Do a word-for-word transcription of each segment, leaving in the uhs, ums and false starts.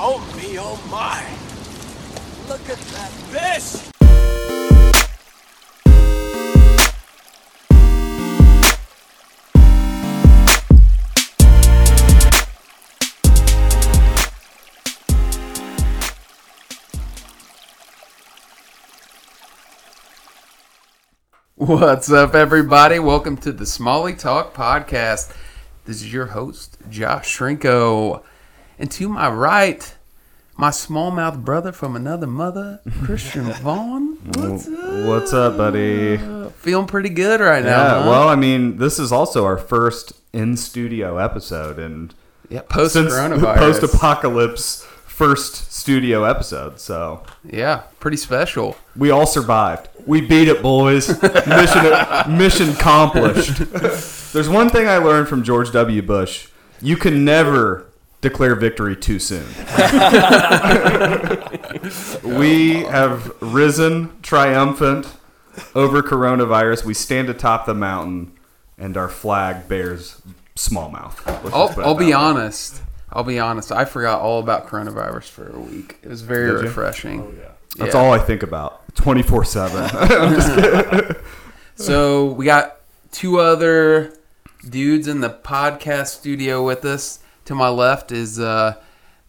Oh me, oh my. Look at that fish. What's up, everybody? Welcome to the Smalley Talk Podcast. This is your host, Josh Schrenko. And to my right, my smallmouth brother from another mother, Christian Vaughn. What's up? What's up, buddy? Uh, feeling pretty good right yeah, now. Yeah, well, I mean, this is also our first in-studio episode. And yeah, post-coronavirus. Post-apocalypse first studio episode, so. Yeah, pretty special. We all survived. We beat it, boys. Mission mission accomplished. There's one thing I learned from George W. Bush. You can never declare victory too soon. We have risen triumphant over coronavirus. We stand atop the mountain, and our flag bears smallmouth. I'll, I'll be honest. I'll be honest. I forgot all about coronavirus for a week. It was very Did refreshing. Oh, yeah. That's yeah. all I think about, twenty-four seven. I'm just kidding. So we got two other dudes in the podcast studio with us. To my left is uh,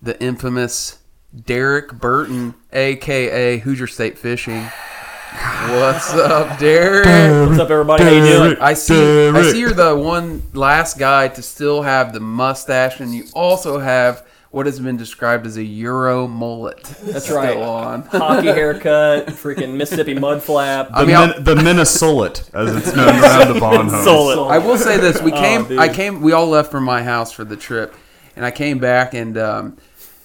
the infamous Derek Burton, a k a. Hoosier State Fishing. What's up, Derek? Derek? What's up, everybody? Derek, how you doing? I see, Derek. I see you're the one last guy to still have the mustache, and you also have what has been described as a Euro mullet. That's still right. On. Hockey haircut, freaking Mississippi mud flap. The, I mean, min, the Minnesolet, as it's known around the Bond home. I will say this: we came, oh, I came, we all left from my house for the trip, and I came back, and um,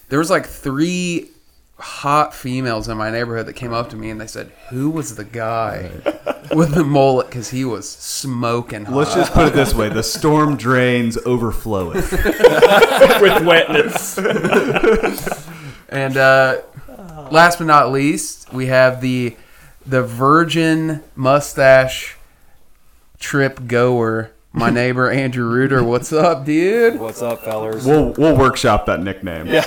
there was like three hot females in my neighborhood that came up to me and they said, who was the guy with the mullet, because he was smoking hot. Let's just put it this way: the storm drains overflowing with wetness. And uh last but not least, we have the the virgin mustache trip goer, my neighbor, Andrew Reuter. What's up, dude? What's up, fellas? We'll we'll workshop that nickname. Yeah.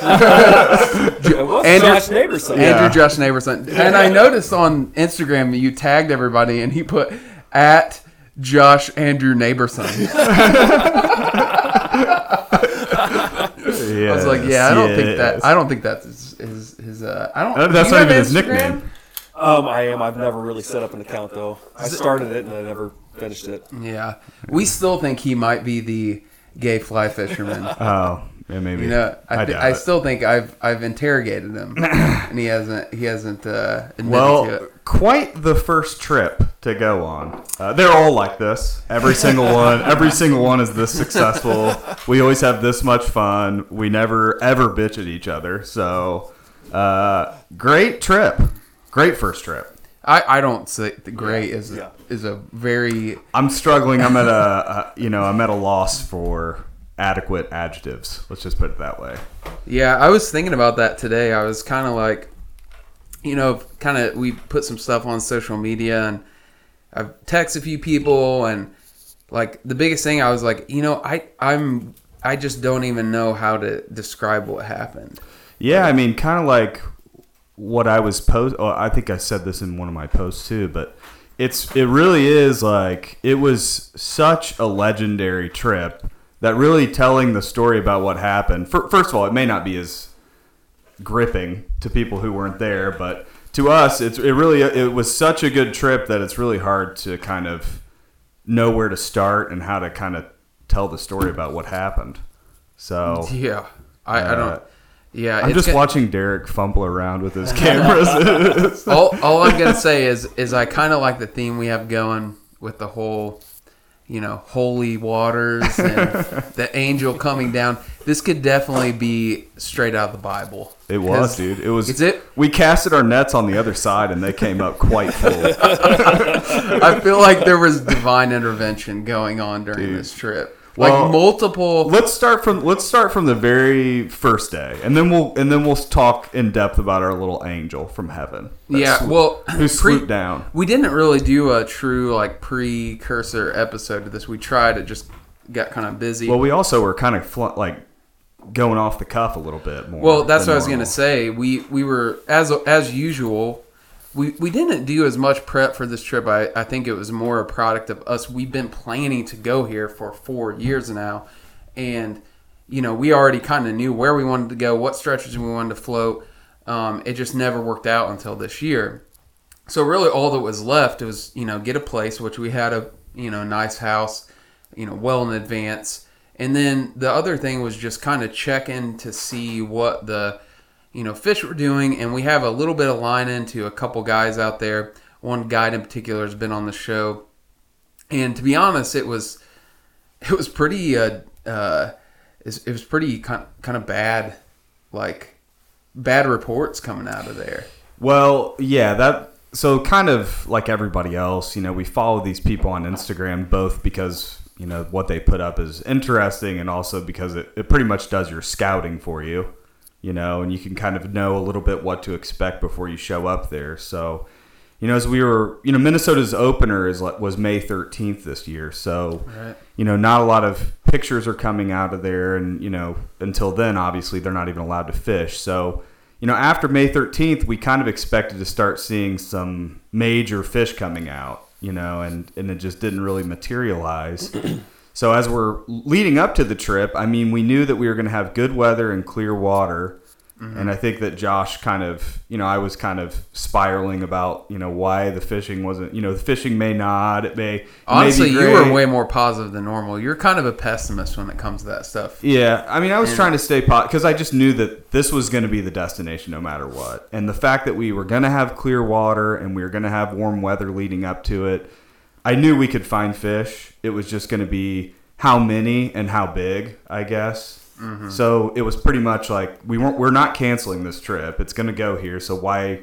Andrew, Josh Neighborson. Yeah. Andrew Josh Neighborson. And I noticed on Instagram that you tagged everybody, and he put, at Josh Andrew Neighborson. Yes, I was like, yeah, I don't yes. think that. I don't think that's his. his, his uh, I don't. That's do not even his nickname. Um, I am. I've never really set up an account though. I started it and I never finished it. Yeah, we still think he might be the gay fly fisherman. Oh, yeah, maybe. You know, I, I, th- I still think I've I've interrogated him, and he hasn't he hasn't uh, admitted well, to it. Well, quite the first trip to go on. Uh, they're all like this. Every single one. Every single one is this successful. We always have this much fun. We never ever bitch at each other. So, uh, great trip. Great first trip. I, I don't say the great is a, yeah. is a very. I'm struggling. I'm at a uh, you know I'm at a loss for adequate adjectives. Let's just put it that way. Yeah, I was thinking about that today. I was kind of like, you know, kind of we put some stuff on social media, and I've texted a few people, and like the biggest thing I was like, you know, I I'm I just don't even know how to describe what happened. Yeah, I mean, kind of like. What I was post, oh, I think I said this in one of my posts too, but it's it really is like it was such a legendary trip that really telling the story about what happened. For, first of all, it may not be as gripping to people who weren't there, but to us, it's it really it was such a good trip that it's really hard to kind of know where to start and how to kind of tell the story about what happened. So yeah, I, uh, I don't. Yeah, I'm just gonna, watching Derek fumble around with his cameras. all, all I'm gonna say is, is I kind of like the theme we have going with the whole, you know, holy waters and the angel coming down. This could definitely be straight out of the Bible. It was, dude. It was. Is it? We casted our nets on the other side, and they came up quite full. I feel like there was divine intervention going on during dude. this trip. Like well, multiple. Let's start from let's start from the very first day, and then we'll and then we'll talk in depth about our little angel from heaven. Yeah, swooped, well, who swooped pre, down? We didn't really do a true like precursor episode to this. We tried. It just got kind of busy. Well, we also were kind of fl- like going off the cuff a little bit more. Well, that's what normal. I was going to say. We we were, as as usual, we, we didn't do as much prep for this trip. I, I think it was more a product of us. We've been planning to go here for four years now. And, you know, we already kind of knew where we wanted to go, what stretches we wanted to float. Um, it just never worked out until this year. So really all that was left was, you know, get a place, which we had a, you know, nice house, you know, well in advance. And then the other thing was just kind of check in to see what the, you know, fish were doing. And we have a little bit of line into a couple guys out there. One guide in particular has been on the show. And to be honest, it was, it was pretty, uh, uh, it was pretty kind of bad, like bad reports coming out of there. Well, yeah, that, so kind of like everybody else, you know, we follow these people on Instagram, both because, you know, what they put up is interesting and also because it, it pretty much does your scouting for you, you know, and you can kind of know a little bit what to expect before you show up there. So, you know, as we were, you know, Minnesota's opener is was May thirteenth this year. So, right. you know, not a lot of pictures are coming out of there. And, you know, until then, obviously, they're not even allowed to fish. So, you know, after May thirteenth, we kind of expected to start seeing some major fish coming out. You know, and, and it just didn't really materialize. So as we're leading up to the trip, I mean, we knew that we were going to have good weather and clear water. Mm-hmm. And I think that Josh kind of, you know, I was kind of spiraling about, you know, why the fishing wasn't, you know, the fishing may not, it may. Honestly, it may be great. You were way more positive than normal. You're kind of a pessimist when it comes to that stuff. Yeah. I mean, I was and, trying to stay positive because I just knew that this was going to be the destination no matter what. And the fact that we were going to have clear water and we were going to have warm weather leading up to it, I knew we could find fish. It was just going to be how many and how big, I guess. Mm-hmm. So it was pretty much like we weren't. We're not canceling this trip. It's going to go here. So why,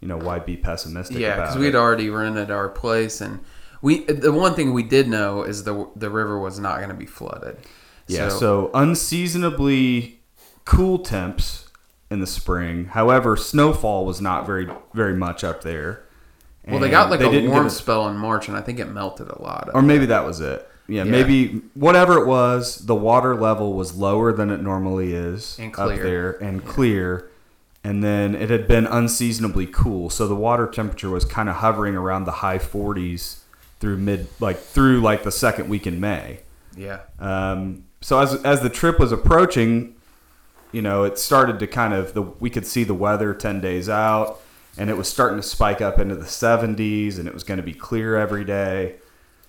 you know, why be pessimistic? Yeah, because we'd already rented our place, and we. The one thing we did know is the the river was not going to be flooded. Yeah. So, so unseasonably cool temps in the spring. However, snowfall was not very very much up there. Well, they got like they a warm spell in March, and I think it melted a lot. Or maybe that was it. Yeah, yeah, maybe whatever it was, the water level was lower than it normally is and clear. Up there and yeah. clear. And then it had been unseasonably cool. So the water temperature was kind of hovering around the high forties through mid, like through like the second week in May. Yeah. Um, so as as the trip was approaching, you know, it started to kind of, the we could see the weather ten days out and it was starting to spike up into the seventies and it was going to be clear every day.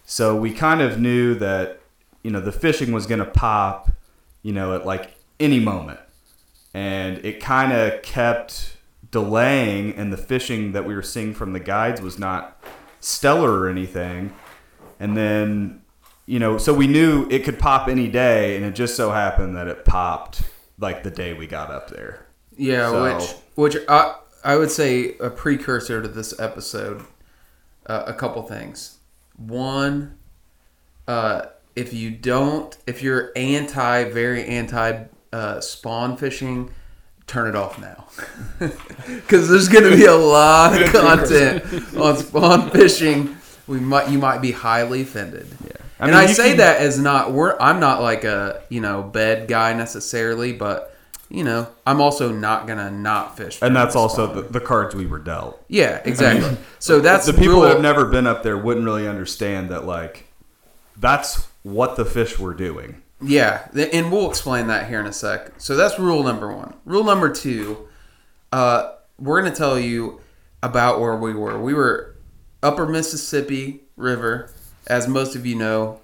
So we kind of knew that, you know, the fishing was going to pop, you know, at like any moment. And it kind of kept delaying, and the fishing that we were seeing from the guides was not stellar or anything. And then, you know, so we knew it could pop any day, and it just so happened that it popped like the day we got up there. Yeah, so, which which I, I would say a precursor to this episode, uh, a couple things. One, uh, if you don't, if you're anti, very anti uh, spawn fishing, turn it off now. Because there's going to be a lot of content on spawn fishing. We might, you might be highly offended. Yeah. I mean, and I say can... that as not, we're, I'm not like a, you know, bed guy necessarily, but you know, I'm also not going to not fish. And that's also the, the cards we were dealt. Yeah, exactly. I mean, so that's the people real... that have never been up there wouldn't really understand that, like, that's what the fish were doing. Yeah, and we'll explain that here in a sec. So that's rule number one. Rule number two, uh, we're going to tell you about where we were. We were Upper Mississippi River, as most of you know.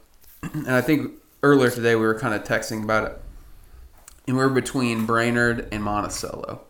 And I think earlier today we were kind of texting about it. And we're between Brainerd and Monticello.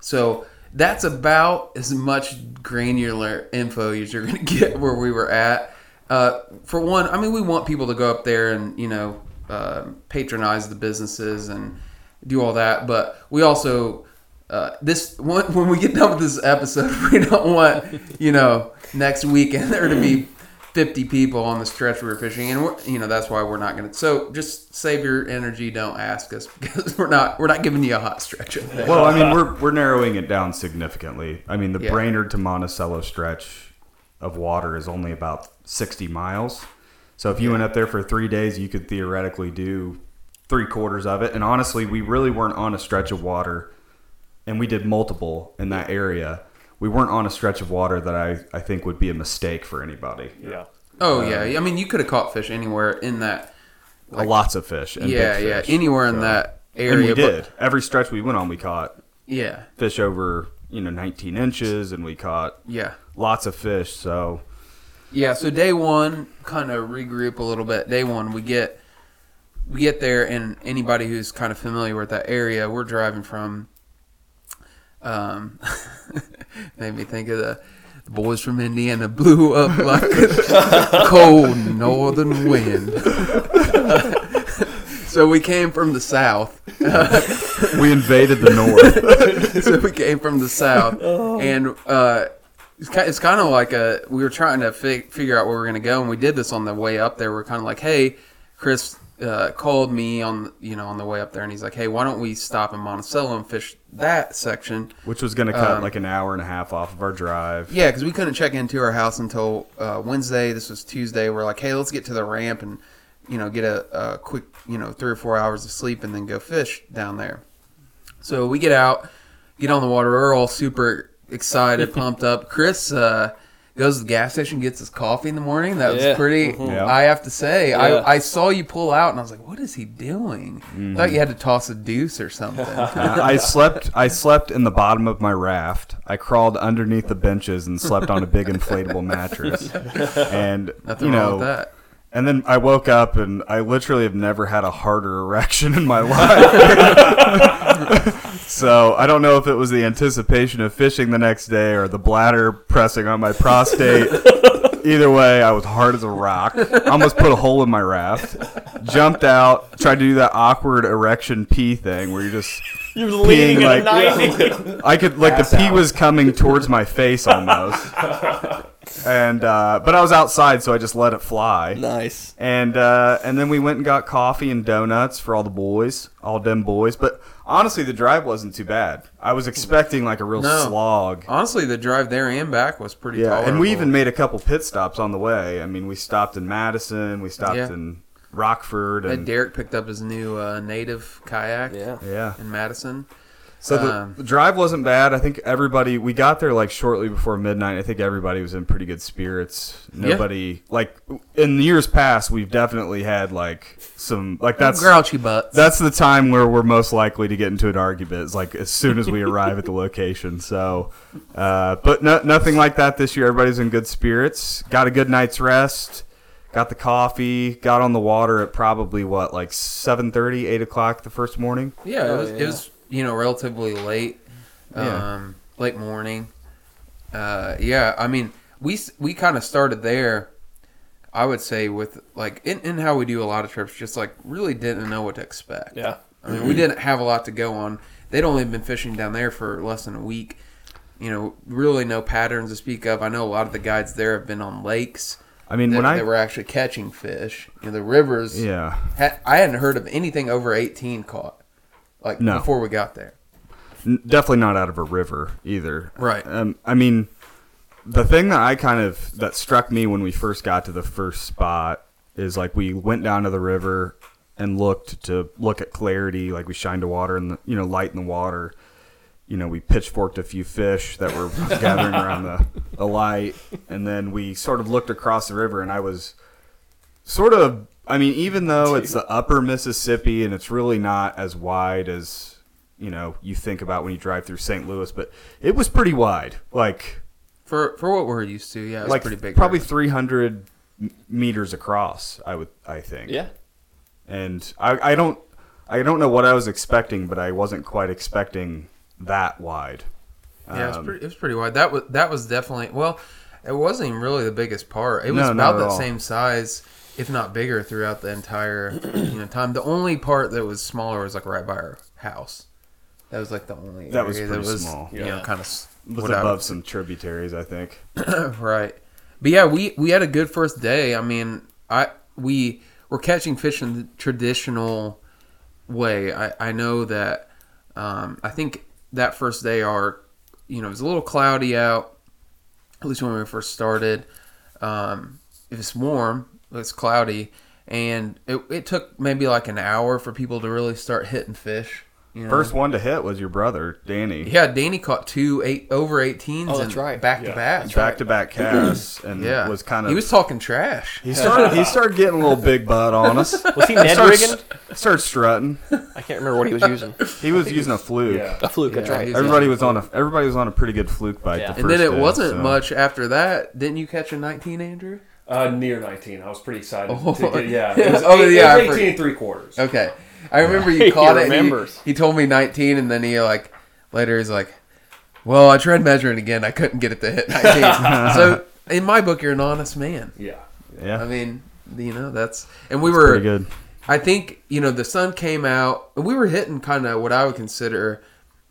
So that's about as much granular info as you're going to get where we were at. Uh, for one, I mean, we want people to go up there and, you know, uh, patronize the businesses and do all that. But we also, uh, this when we get done with this episode, we don't want, you know, next weekend there to be fifty people on the stretch we were fishing, and we're, you know, that's why we're not going to. So just save your energy. Don't ask us because we're not we're not giving you a hot stretch up there. Well, I mean, we're we're narrowing it down significantly. I mean, the yeah. Brainerd to Monticello stretch of water is only about sixty miles. So if you yeah. went up there for three days, you could theoretically do three quarters of it. And honestly, we really weren't on a stretch of water, and we did multiple in that area. We weren't on a stretch of water that I, I think would be a mistake for anybody. Yeah. Oh, um, yeah. I mean, you could have caught fish anywhere in that. Like, lots of fish. And yeah, big fish, yeah. Anywhere so. in that area. And we did. But, every stretch we went on, we caught yeah. fish over, you know, nineteen inches, and we caught yeah. lots of fish. So, yeah. So day one, kind of regroup a little bit. Day one, we get we get there, and anybody who's kind of familiar with that area, we're driving from. Um, made me think of the, the boys from Indiana blew up like a cold northern wind. Uh, so we came from the south. Uh, we invaded the north. So we came from the south, oh. and uh, it's, it's kind of like a we were trying to fig- figure out where we were going to go, and we did this on the way up there. We're kind of like, hey, Chris. Uh, called me on you know on the way up there, and he's like, "Hey, why don't we stop in Monticello and fish that section?" Which was going to cut um, like an hour and a half off of our drive. Yeah, because we couldn't check into our house until uh, Wednesday. This was Tuesday. We're like, "Hey, let's get to the ramp and you know get a, a quick you know three or four hours of sleep and then go fish down there." So we get out, get on the water. We're all super excited, pumped up. Chris. Uh, Goes to the gas station, gets his coffee in the morning. That was yeah. pretty, mm-hmm. yeah. I have to say. Yeah. I, I saw you pull out, and I was like, what is he doing? Mm-hmm. I thought you had to toss a deuce or something. uh, I slept I slept in the bottom of my raft. I crawled underneath the benches and slept on a big inflatable mattress. And, Nothing you know, wrong with that. And then I woke up, and I literally have never had a harder erection in my life. So I don't know if it was the anticipation of fishing the next day or the bladder pressing on my prostate. Either way, I was hard as a rock. Almost put a hole in my raft. Jumped out, tried to do that awkward erection pee thing where you're just... You're leaning like, at I could, like, Pass the pee out. was coming towards my face almost. And uh, but I was outside, so I just let it fly. Nice. And uh, and then we went and got coffee and donuts for all the boys, all them boys. But honestly, the drive wasn't too bad. I was expecting like a real no. slog. Honestly, the drive there and back was pretty. Yeah, tolerable. And we even made a couple pit stops on the way. I mean, we stopped in Madison, we stopped yeah. in Rockford, and, and Derek picked up his new uh, native kayak. Yeah, yeah, in Madison. So the, um, the drive wasn't bad. I think everybody, we got there like shortly before midnight. I think everybody was in pretty good spirits. Nobody, yeah. like in years past, we've definitely had like some, like that's grouchy butts. That's the time where we're most likely to get into an argument. It's like as soon as we arrive at the location. So, uh, but no, nothing like that this year. Everybody's in good spirits. Got a good night's rest. Got the coffee, got on the water at probably what, like seven thirty, eight o'clock the first morning? Yeah, it was, oh, yeah. It was you know, relatively late, yeah. um, late morning. Uh, yeah, I mean, we we kind of started there, I would say, with like, in, in how we do a lot of trips, just like really didn't know what to expect. Yeah. I mean, we didn't have a lot to go on. They'd only been fishing down there for less than a week. You know, really no patterns to speak of. I know a lot of the guides there have been on lakes. I mean, that, when I they were actually catching fish, you know, the rivers. Yeah, ha, I hadn't heard of anything over eighteen caught, like no. before we got there. N- definitely not out of a river either. Right. Um, I mean, the thing that I kind of that struck me when we first got to the first spot is like we went down to the river and looked to look at clarity. Like we shined a water and you know light in the water. You know, we pitchforked a few fish that were gathering around the, the light, and then we sort of looked across the river, and I was sort of, I mean, even though it's the upper Mississippi, and it's really not as wide as, you know, you think about when you drive through Saint Louis, but it was pretty wide. Like For for what we're used to, yeah, it was like pretty big. Probably river. three hundred meters across, I would, I think. Yeah. And I, I don't I don't know what I was expecting, but I wasn't quite expecting... that wide. Yeah, it was, pretty, it was pretty wide. That was that was definitely, well, it wasn't even really the biggest part. It was no, about that all. same size, if not bigger, throughout the entire you know time. The only part that was smaller was like right by our house. That was like the only that area was pretty that was small. You yeah. know, kind of was above would, some tributaries, I think. Right, but yeah, we we had a good first day. I mean, I we were catching fish in the traditional way. I I know that. Um, I think. That first day, our, you know, it was a little cloudy out, at least when we first started. Um, if it's warm, it's cloudy, And it, it took maybe like an hour for people to really start hitting fish. You know? First one to hit was your brother, Danny. Yeah, Danny caught two eight over eighteens oh, that's right. back yeah. to back. Back to back casts and yeah. was kind of He was talking trash. He started he started getting a little big butt on us. Was he Ned rigging? Started strutting. I can't remember what he was using. He was using a fluke. Yeah. A fluke, yeah, that's right. Everybody was on a everybody was on a pretty good fluke bite yeah. the first And then it day, wasn't so. much after that. Didn't you catch a nineteen, Andrew? Uh, near nineteen. I was pretty excited. Oh, to get, yeah. It was, oh, eight, yeah, it was eighteen and three quarters. Okay. I remember you caught he it. Remembers. He, he told me nineteen, and then he like later is like, "Well, I tried measuring again. I couldn't get it to hit nineteen." So in my book, you're an honest man. Yeah, yeah. I mean, you know, that's and we that's were pretty good. I think you know the sun came out, and we were hitting kind of what I would consider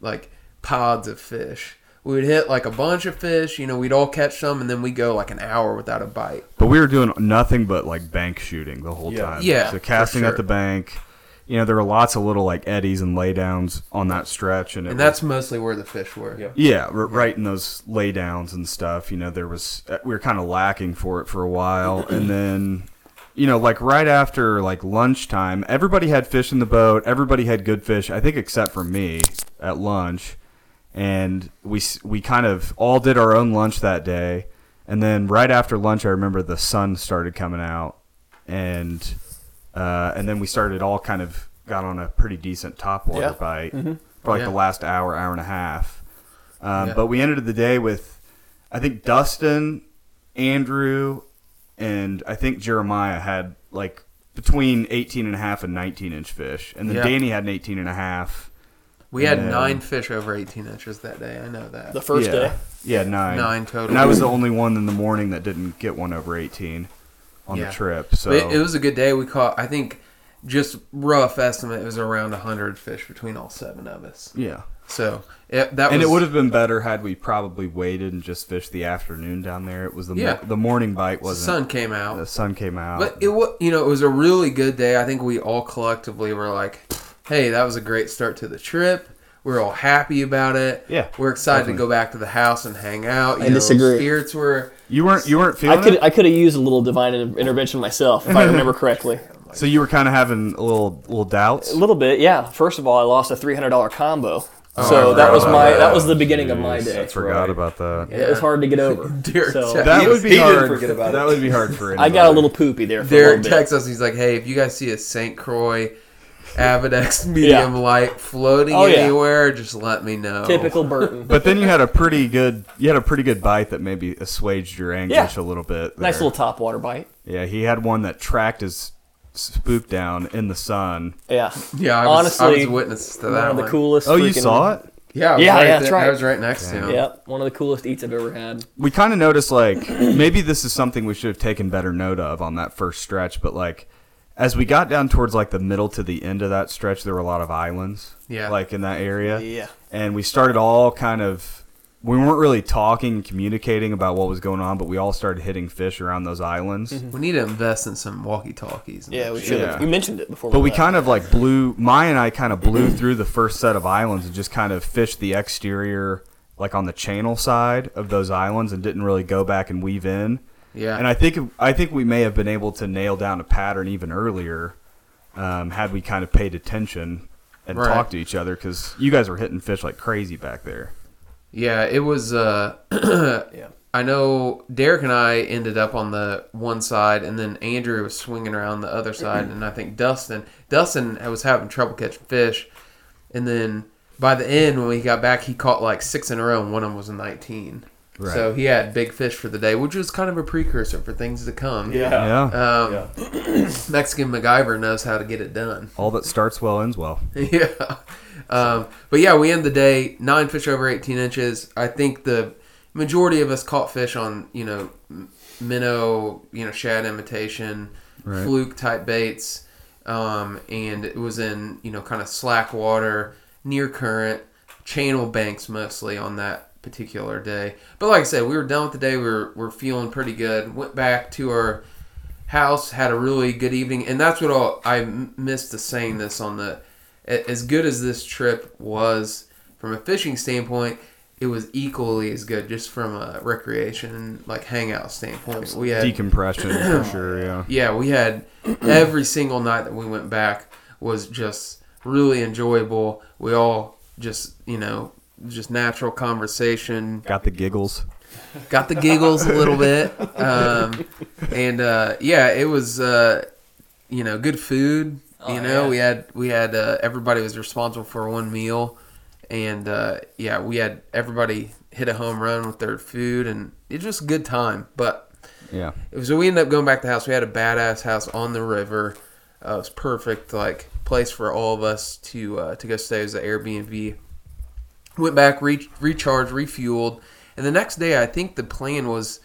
like pods of fish. We would hit like a bunch of fish, you know, we'd all catch some, and then we'd go like an hour without a bite. But we were doing nothing but like bank shooting the whole yeah. time. Yeah, so casting sure. at the bank. You know, there were lots of little, like, eddies and laydowns on that stretch. And, it and that's was, mostly where the fish were. Yeah, yeah right in those laydowns and stuff. You know, there was, we were kind of lacking for it for a while. And then, you know, like, right after, like, lunchtime, everybody had fish in the boat. Everybody had good fish, I think, except for me at lunch. And we we kind of all did our own lunch that day. And then right after lunch, I remember the sun started coming out. And... Uh, and then we started all kind of got on a pretty decent topwater yeah. bite mm-hmm. for like yeah. the last hour, hour and a half. Um, yeah. But we ended the day with, I think, Dustin, Andrew, and I think Jeremiah had like between eighteen and a half and nineteen inch fish. And then yeah. Danny had an eighteen and a half. We had and, nine fish over eighteen inches that day. I know that. The first yeah. day? Yeah, nine. Nine total. And I was the only one in the morning that didn't get one over eighteen. On yeah. the trip, so it, it was a good day. We caught, I think, just rough estimate, it was around one hundred fish between all seven of us. Yeah. So it, that and was, it would have been better had we probably waited and just fished the afternoon down there. It was the yeah. the morning bite wasn't. The sun came out. The sun came out. But it was, you know, it was a really good day. I think we all collectively were like, "Hey, that was a great start to the trip." We're all happy about it. Yeah, we're excited definitely. to go back to the house and hang out. You I know, disagree. Spirits were you weren't you weren't feeling. I could it? I could have used a little divine intervention myself if I remember correctly. So you were kind of having a little little doubts. A little bit, yeah. First of all, I lost a three hundred dollar combo, oh, so that was my that. that was the beginning Jeez, of my day. I forgot right. about that. Yeah. It was hard to get over. Derek, so. That would be he hard. Didn't forget about that it. would be hard for anybody. I got a little poopy there. For Derek texts us. He's like, "Hey, if you guys see a Saint Croix Avidex medium yeah. light floating oh, yeah. anywhere, just let me know." Typical Burton. But then you had a pretty good you had a pretty good bite that maybe assuaged your anguish yeah. a little bit there. Nice little top water bite. Yeah, he had one that tracked his spook down in the sun. Yeah. Yeah, I was, honestly, I was witness to that one. Of the one. coolest. Oh, you saw it? Yeah, yeah, right yeah that's right. I was right next yeah. to him. Yep, one of the coolest eats I've ever had. We kind of noticed like maybe this is something we should have taken better note of on that first stretch, but like as we got down towards like the middle to the end of that stretch, there were a lot of islands, yeah, like in that area, yeah. And we started all kind of, we weren't really talking and communicating about what was going on, but we all started hitting fish around those islands. Mm-hmm. We need to invest in some walkie-talkies. Yeah, we should. Yeah. We mentioned it before, but we, we kind of like blew. Maya and I kind of blew through the first set of islands and just kind of fished the exterior, like on the channel side of those islands, and didn't really go back and weave in. Yeah, and I think I think we may have been able to nail down a pattern even earlier, um, had we kind of paid attention and right. talked to each other, because you guys were hitting fish like crazy back there. Yeah, it was. Uh, yeah, I know Derek and I ended up on the one side, and then Andrew was swinging around the other side, mm-hmm. and I think Dustin Dustin was having trouble catching fish, and then by the end when we got back, he caught like six in a row, and one of them was a nineteen. Right. So he had big fish for the day, which was kind of a precursor for things to come. Yeah. yeah. Um, yeah. Mexican MacGyver knows how to get it done. All that starts well ends well. yeah. Um, but yeah, we end the day, nine fish over eighteen inches. I think the majority of us caught fish on, you know, minnow, you know, shad imitation, right. fluke type baits. Um, and it was in, you know, kind of slack water, near current, channel banks mostly on that particular day. But like I said, we were done with the day. We were, we were feeling pretty good. Went back to our house, had a really good evening. And that's what all, I missed the saying this on the, as good as this trip was from a fishing standpoint, it was equally as good just from a recreation, like, hangout standpoint. We had decompression for sure, yeah. Yeah, we had every single night that we went back was just really enjoyable. We all just, you know, just natural conversation. Got the giggles. Got the giggles a little bit. Um, and, uh, yeah, it was, uh, you know, good food. Oh, you know, yeah. we had, we had uh, everybody was responsible for one meal. And, uh, yeah, we had everybody hit a home run with their food, and it's just a good time. But, yeah, it was, so we ended up going back to the house. We had a badass house on the river. Uh, it was perfect, like, place for all of us to uh, to go stay. It was an Airbnb. Went back, re- recharged, refueled. And the next day, I think the plan was...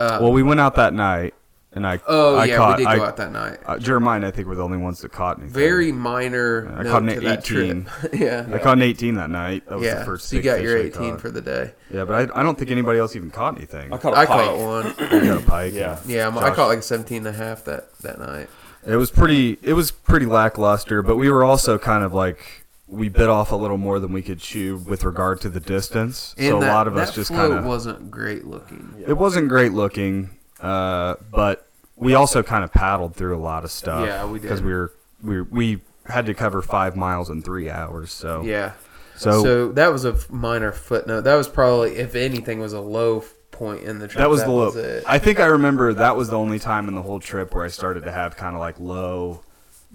Uh, well, we went out that night. And I oh I yeah, caught, we did go I, out that night. Uh, Jeremiah and I think were the only ones that caught anything. Very minor. Yeah, I caught an eighteen. yeah, I caught an eighteen that night. That was yeah. the first. So you got your eighteen for the day. Yeah, but I, I don't think anybody else even caught anything. I caught a I pike. Caught one. I caught a pike. Yeah, yeah. Josh. I caught like a seventeen and a half that, that night. It was pretty. It was pretty lackluster, but we were also kind of like. We bit off a little more than we could chew with regard to the distance. And so that, a lot of us just kind of wasn't great looking. It wasn't great looking, uh, but we also kind of paddled through a lot of stuff. Yeah, we did because we were we were, we had to cover five miles in three hours. So yeah, so so that was a minor footnote. That was probably, if anything, was a low point in the trip. That was that the low. Was I think I remember that was the only time in the whole trip where I started to have kind of like low.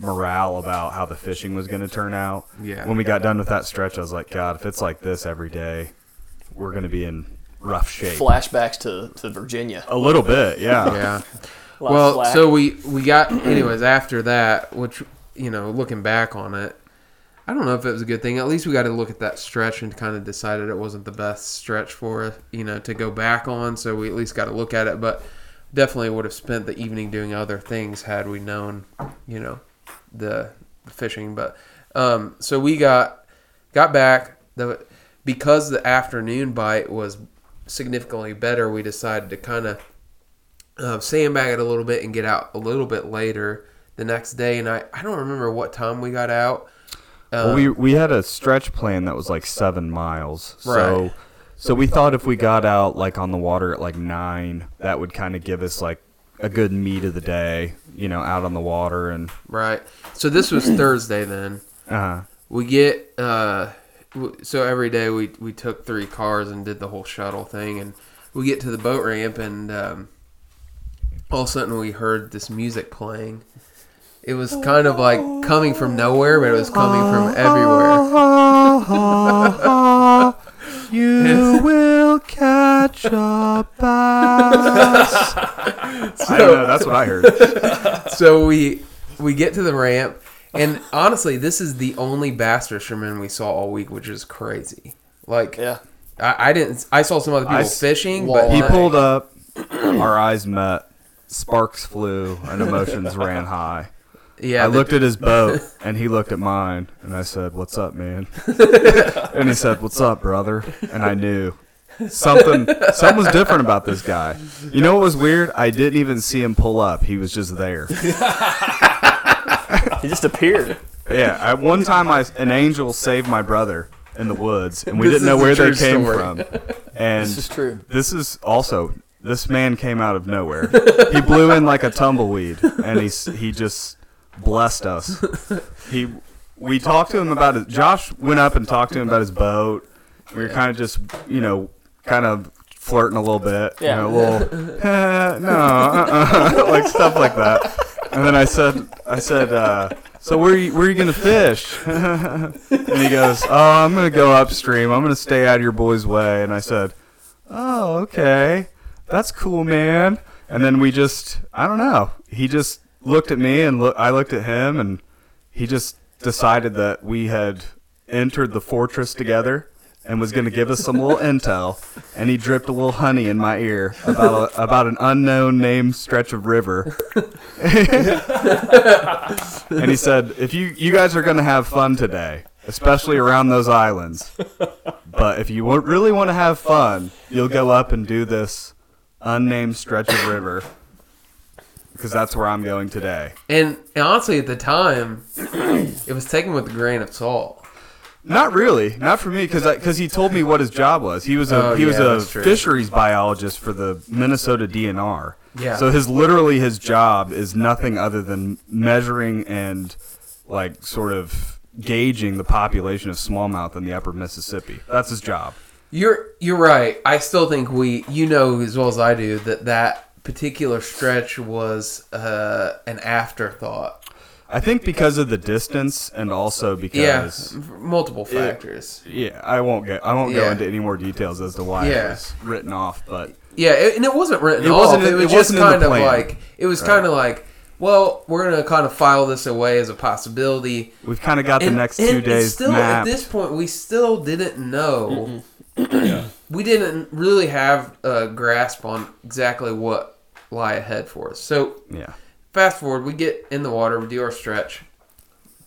Morale about how the fishing was going to turn out. Yeah. When we got done with that stretch, I was like, God, if it's like this every day, we're going to be in rough shape. Flashbacks to, to Virginia. A little bit, yeah. yeah. Well, so we, we got, anyways, after that, which, you know, looking back on it, I don't know if it was a good thing. At least we got to look at that stretch and kind of decided it wasn't the best stretch for us, you know, to go back on. So we at least got to look at it. But definitely would have spent the evening doing other things had we known, you know, the fishing. But um so we got got back the because the afternoon bite was significantly better. We decided to kind of uh, sandbag it a little bit and get out a little bit later the next day. And i i don't remember what time we got out. um, well, we we had a stretch plan that was like seven miles, right. so so we thought if we got out like on the water at like nine, that would kind of give us like a good meat of the day, you know, out on the water. And right. So this was Thursday then. Uh-huh. We get, uh, so every day we, we took three cars and did the whole shuttle thing. And we get to the boat ramp, and um, all of a sudden we heard this music playing. It was kind of like coming from nowhere, but it was coming from everywhere. You will catch a bass. So, I don't know. That's what I heard. So we we get to the ramp, and honestly, this is the only bass fisherman we saw all week, which is crazy. Like, yeah. I, I didn't. I saw some other people I, fishing, but he like, pulled up. Our eyes met. Sparks flew, and emotions ran high. Yeah, I looked at his boat, and he looked at mine, and I said, "What's up, man?" And he said, "What's up, brother?" And I knew something. Something was different about this guy. You know what was weird? I didn't even see him pull up. He was just there. He just appeared. Yeah. At one time, I, an angel saved my brother in the woods, and we this didn't know where they came story. From. And this is true. This is also. This man came out of nowhere. He blew in like a tumbleweed, and he he just. Blessed us. He, we talked to him about it. Josh went up and talked to him about his boat. We were kind of just, you know, kind of flirting a little bit, you know, a little, eh, no, uh-uh, like stuff like that. And then I said, I said, uh, so where are you, where are you gonna fish? And he goes, oh, I'm gonna go upstream. I'm gonna stay out of your boys' way. And I said, oh, okay, that's cool, man. And then we just, I don't know, he just. Looked at me and look, I looked at him, and he just decided that we had entered the fortress together and was going to give us some little intel. And he dripped a little honey in my ear about a, about an unknown named stretch of river. And he said, "If you you guys are going to have fun today, especially around those islands, but if you really want to have fun, you'll go up and do this unnamed stretch of river." Because that's where I'm going today. And, and honestly, at the time, it was taken with a grain of salt. Not really, not for me, because because he told me what his job was. He was a oh, he was yeah, a fisheries biologist for the Minnesota D N R. Yeah. So his literally his job is nothing other than measuring and like sort of gauging the population of smallmouth in the Upper Mississippi. That's his job. You're you're right. I still think we you know as well as I do that that particular stretch was uh, an afterthought. I think because of the distance and also because yeah, multiple factors. It, yeah, I won't get I won't yeah. go into any more details as to why yeah. it was written off, but yeah, it, and it wasn't written it off. Wasn't, it was it just kind of plan. like it was right. kind of like, well, we're gonna kind of file this away as a possibility. We've kind of got and, the next and, two and days still mapped. At this point, we still didn't know. yeah. We didn't really have a grasp on exactly what lie ahead for us. So yeah. Fast forward, we get in the water, we do our stretch.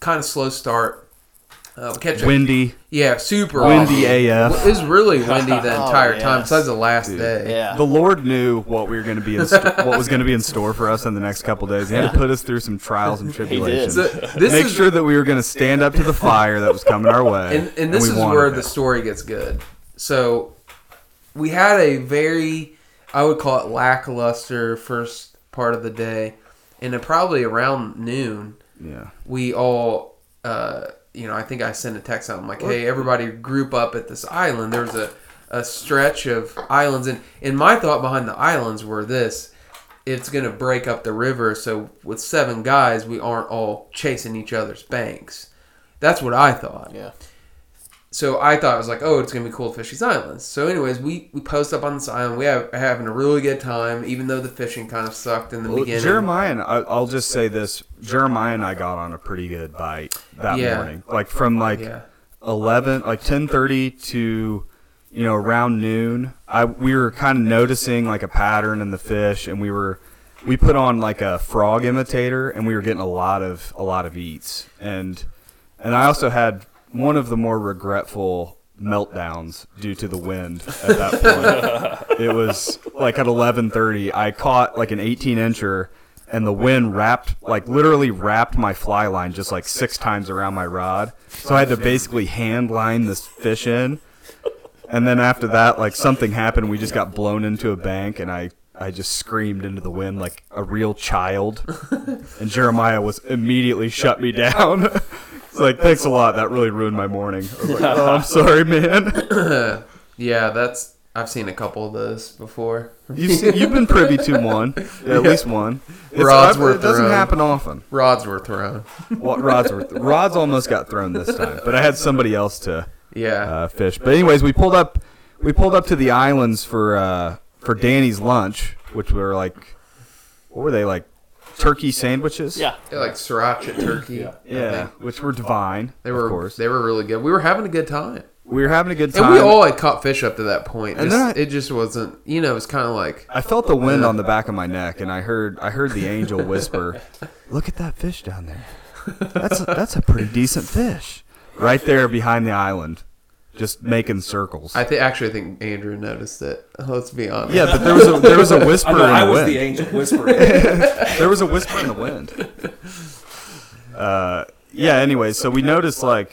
Kind of slow start. Uh, we catch windy. A, yeah, super windy A F. It was really windy the entire oh, yes. time, besides the last Dude. day. Yeah. The Lord knew what we were going to be in sto- what was going to be in store for us in the next couple days. He had to put us through some trials and tribulations. So this Make is, sure that we were going to stand up to the fire that was coming our way. And, and this and is where it. the story gets good. So we had a very, I would call it lackluster first part of the day. And then probably around noon, yeah, we all, uh, you know, I think I sent a text out. I'm like, hey, everybody group up at this island. There's a, a stretch of islands. And, and my thought behind the islands were this. It's going to break up the river. So with seven guys, we aren't all chasing each other's banks. That's what I thought. Yeah. So I thought, I was like, oh, it's going to be cool to fish these islands. So anyways, we, we post up on this island. We are having a really good time, even though the fishing kind of sucked in the well, beginning. Jeremiah and I, I'll just say this. Jeremiah and I got on a pretty good bite that yeah. morning. Like from like yeah. eleven, like ten thirty to, you know, around noon, I we were kind of noticing like a pattern in the fish. And we were, we put on like a frog imitator and we were getting a lot of, a lot of eats. And, and I also had... one of the more regretful meltdowns due to the wind at that point. It was like at eleven thirty, I caught like an eighteen incher and the wind wrapped, like literally wrapped my fly line just like six times around my rod. So I had to basically hand line this fish in. And then after that, like something happened. We just got blown into a bank and I, I just screamed into the wind like a real child. And Jeremiah was immediately shut me down. It's like, thanks a lot. That really ruined my morning. I was like, oh, I'm sorry, man. Yeah, that's. I've seen a couple of those before. you've, seen, you've been privy to one, yeah, at yeah. least one. It's, rods were it thrown. It doesn't happen often. Rods were thrown. Well, rods were. Th- rods almost got thrown this time, but I had somebody else to yeah. uh, fish. But anyways, we pulled up. We pulled up to the islands for uh, for Danny's lunch, which were like, what were they like? Turkey sandwiches, yeah, yeah like sriracha turkey, yeah, yeah which were divine. They were, of course. They were really good. We were having a good time. We were having a good time, and we all had caught fish up to that point. And just, then I, it just wasn't, you know, it was kind of like I felt the wind uh, on the back of my neck, and I heard, I heard the angel whisper, "Look at that fish down there. That's a, that's a pretty decent fish, right there behind the island." Just making circles. I th- actually think Andrew noticed it. Let's be honest. Yeah, but there was a there was a whisper I mean, in the I wind. I was the angel whispering. There was a whisper in the wind. Uh, yeah. Anyway, so we noticed like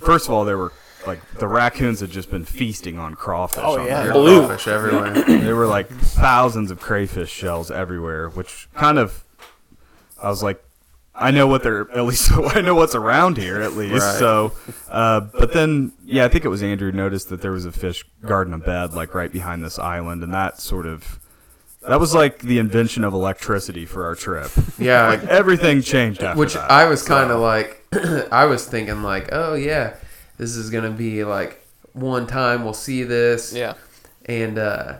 first of all there were like the raccoons had just been feasting on crawfish. Oh on yeah, blue crawfish everywhere. There were like thousands of crayfish shells everywhere, which kind of I was like, I know what they're at least. I know what's around here at least. Right. So, uh, but then, yeah, I think it was Andrew noticed that there was a fish garden of bed like right behind this island, and that sort of that was like the invention of electricity for our trip. Yeah, like everything changed after which that. I was kind of so. like, I was thinking like, oh yeah, this is gonna be like one time we'll see this. Yeah, and. uh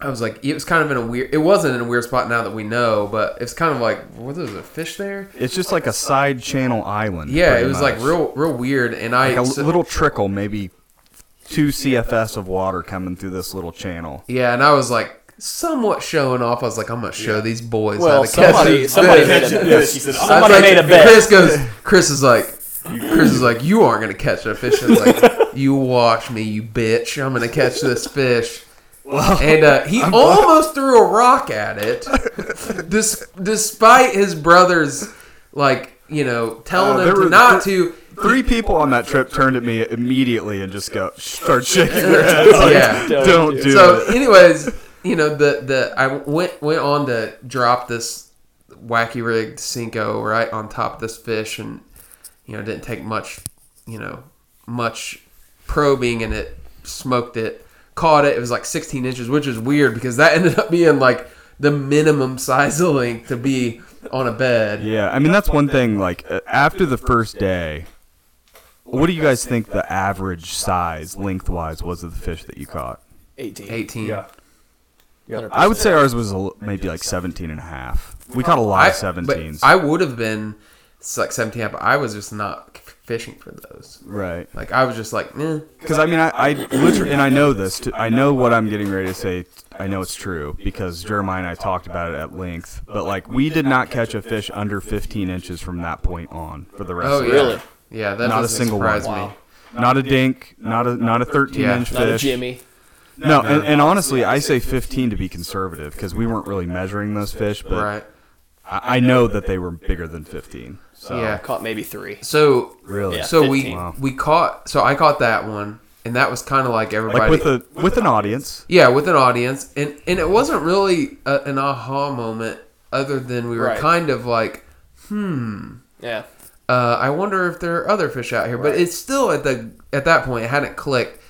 I was like, it was kind of in a weird, it wasn't in a weird spot now that we know, but it's kind of like, what well, is a fish there? It's just like a side channel island. Yeah, it was much. like real real weird. And I, like a so, little trickle, maybe two C F S of water coming through this little channel. Yeah, and I was like, somewhat showing off. I was like, I'm going to show yeah. these boys well, how to catch somebody, somebody made a bet. She said, somebody like, made a bet. Chris goes, Chris is like, Chris is like, you aren't going to catch a fish. I was like, you watch me, you bitch. I'm going to catch this fish. Well, and uh, he I'm almost glad. threw a rock at it, this, despite his brother's, like, you know, telling uh, him to were, not there, to. Three people on that trip turned at me immediately and just go start shaking their heads. Like, yeah, don't do so it. So, anyways, you know, the the I went went on to drop this wacky rigged Cinco right on top of this fish, and you know, it didn't take much, you know, much probing, and it smoked it, caught it. It was like sixteen inches, which is weird because that ended up being like the minimum size of link to be on a bed. Yeah, I mean, that's one thing. Like, after the first day, what do you guys think the average size lengthwise was of the fish that you caught? eighteen. eighteen. Yeah. one hundred percent. I would say ours was maybe like seventeen and a half. We caught a lot of seventeens. I would have been like seventeen, but I was just not fishing for those. Right. Like, I was just like, eh. Because, I mean, I, I literally, and I know this, too, I know what I'm getting ready to say. I know it's true because Jeremiah and I talked about it at length. But, like, we did not catch a fish under fifteen inches from that point on for the rest oh, of the really? Day. Yeah, that not a single surprise one. Me. Not a dink, not a not a thirteen-inch yeah. fish. Not a jimmy. No, no, and, and honestly, I say fifteen to be conservative because we weren't really measuring those fish, but right. I, I know that they were bigger than fifteen. So. Yeah, caught maybe three. So really, yeah, so we wow. we caught. So I caught that one, and that was kind of like everybody, like with a with an audience. Yeah, with an audience, and and it wasn't really a, an aha moment, other than we were right. kind of like, hmm, yeah. Uh, I wonder if there are other fish out here, right. but it's still at the at that point it hadn't clicked.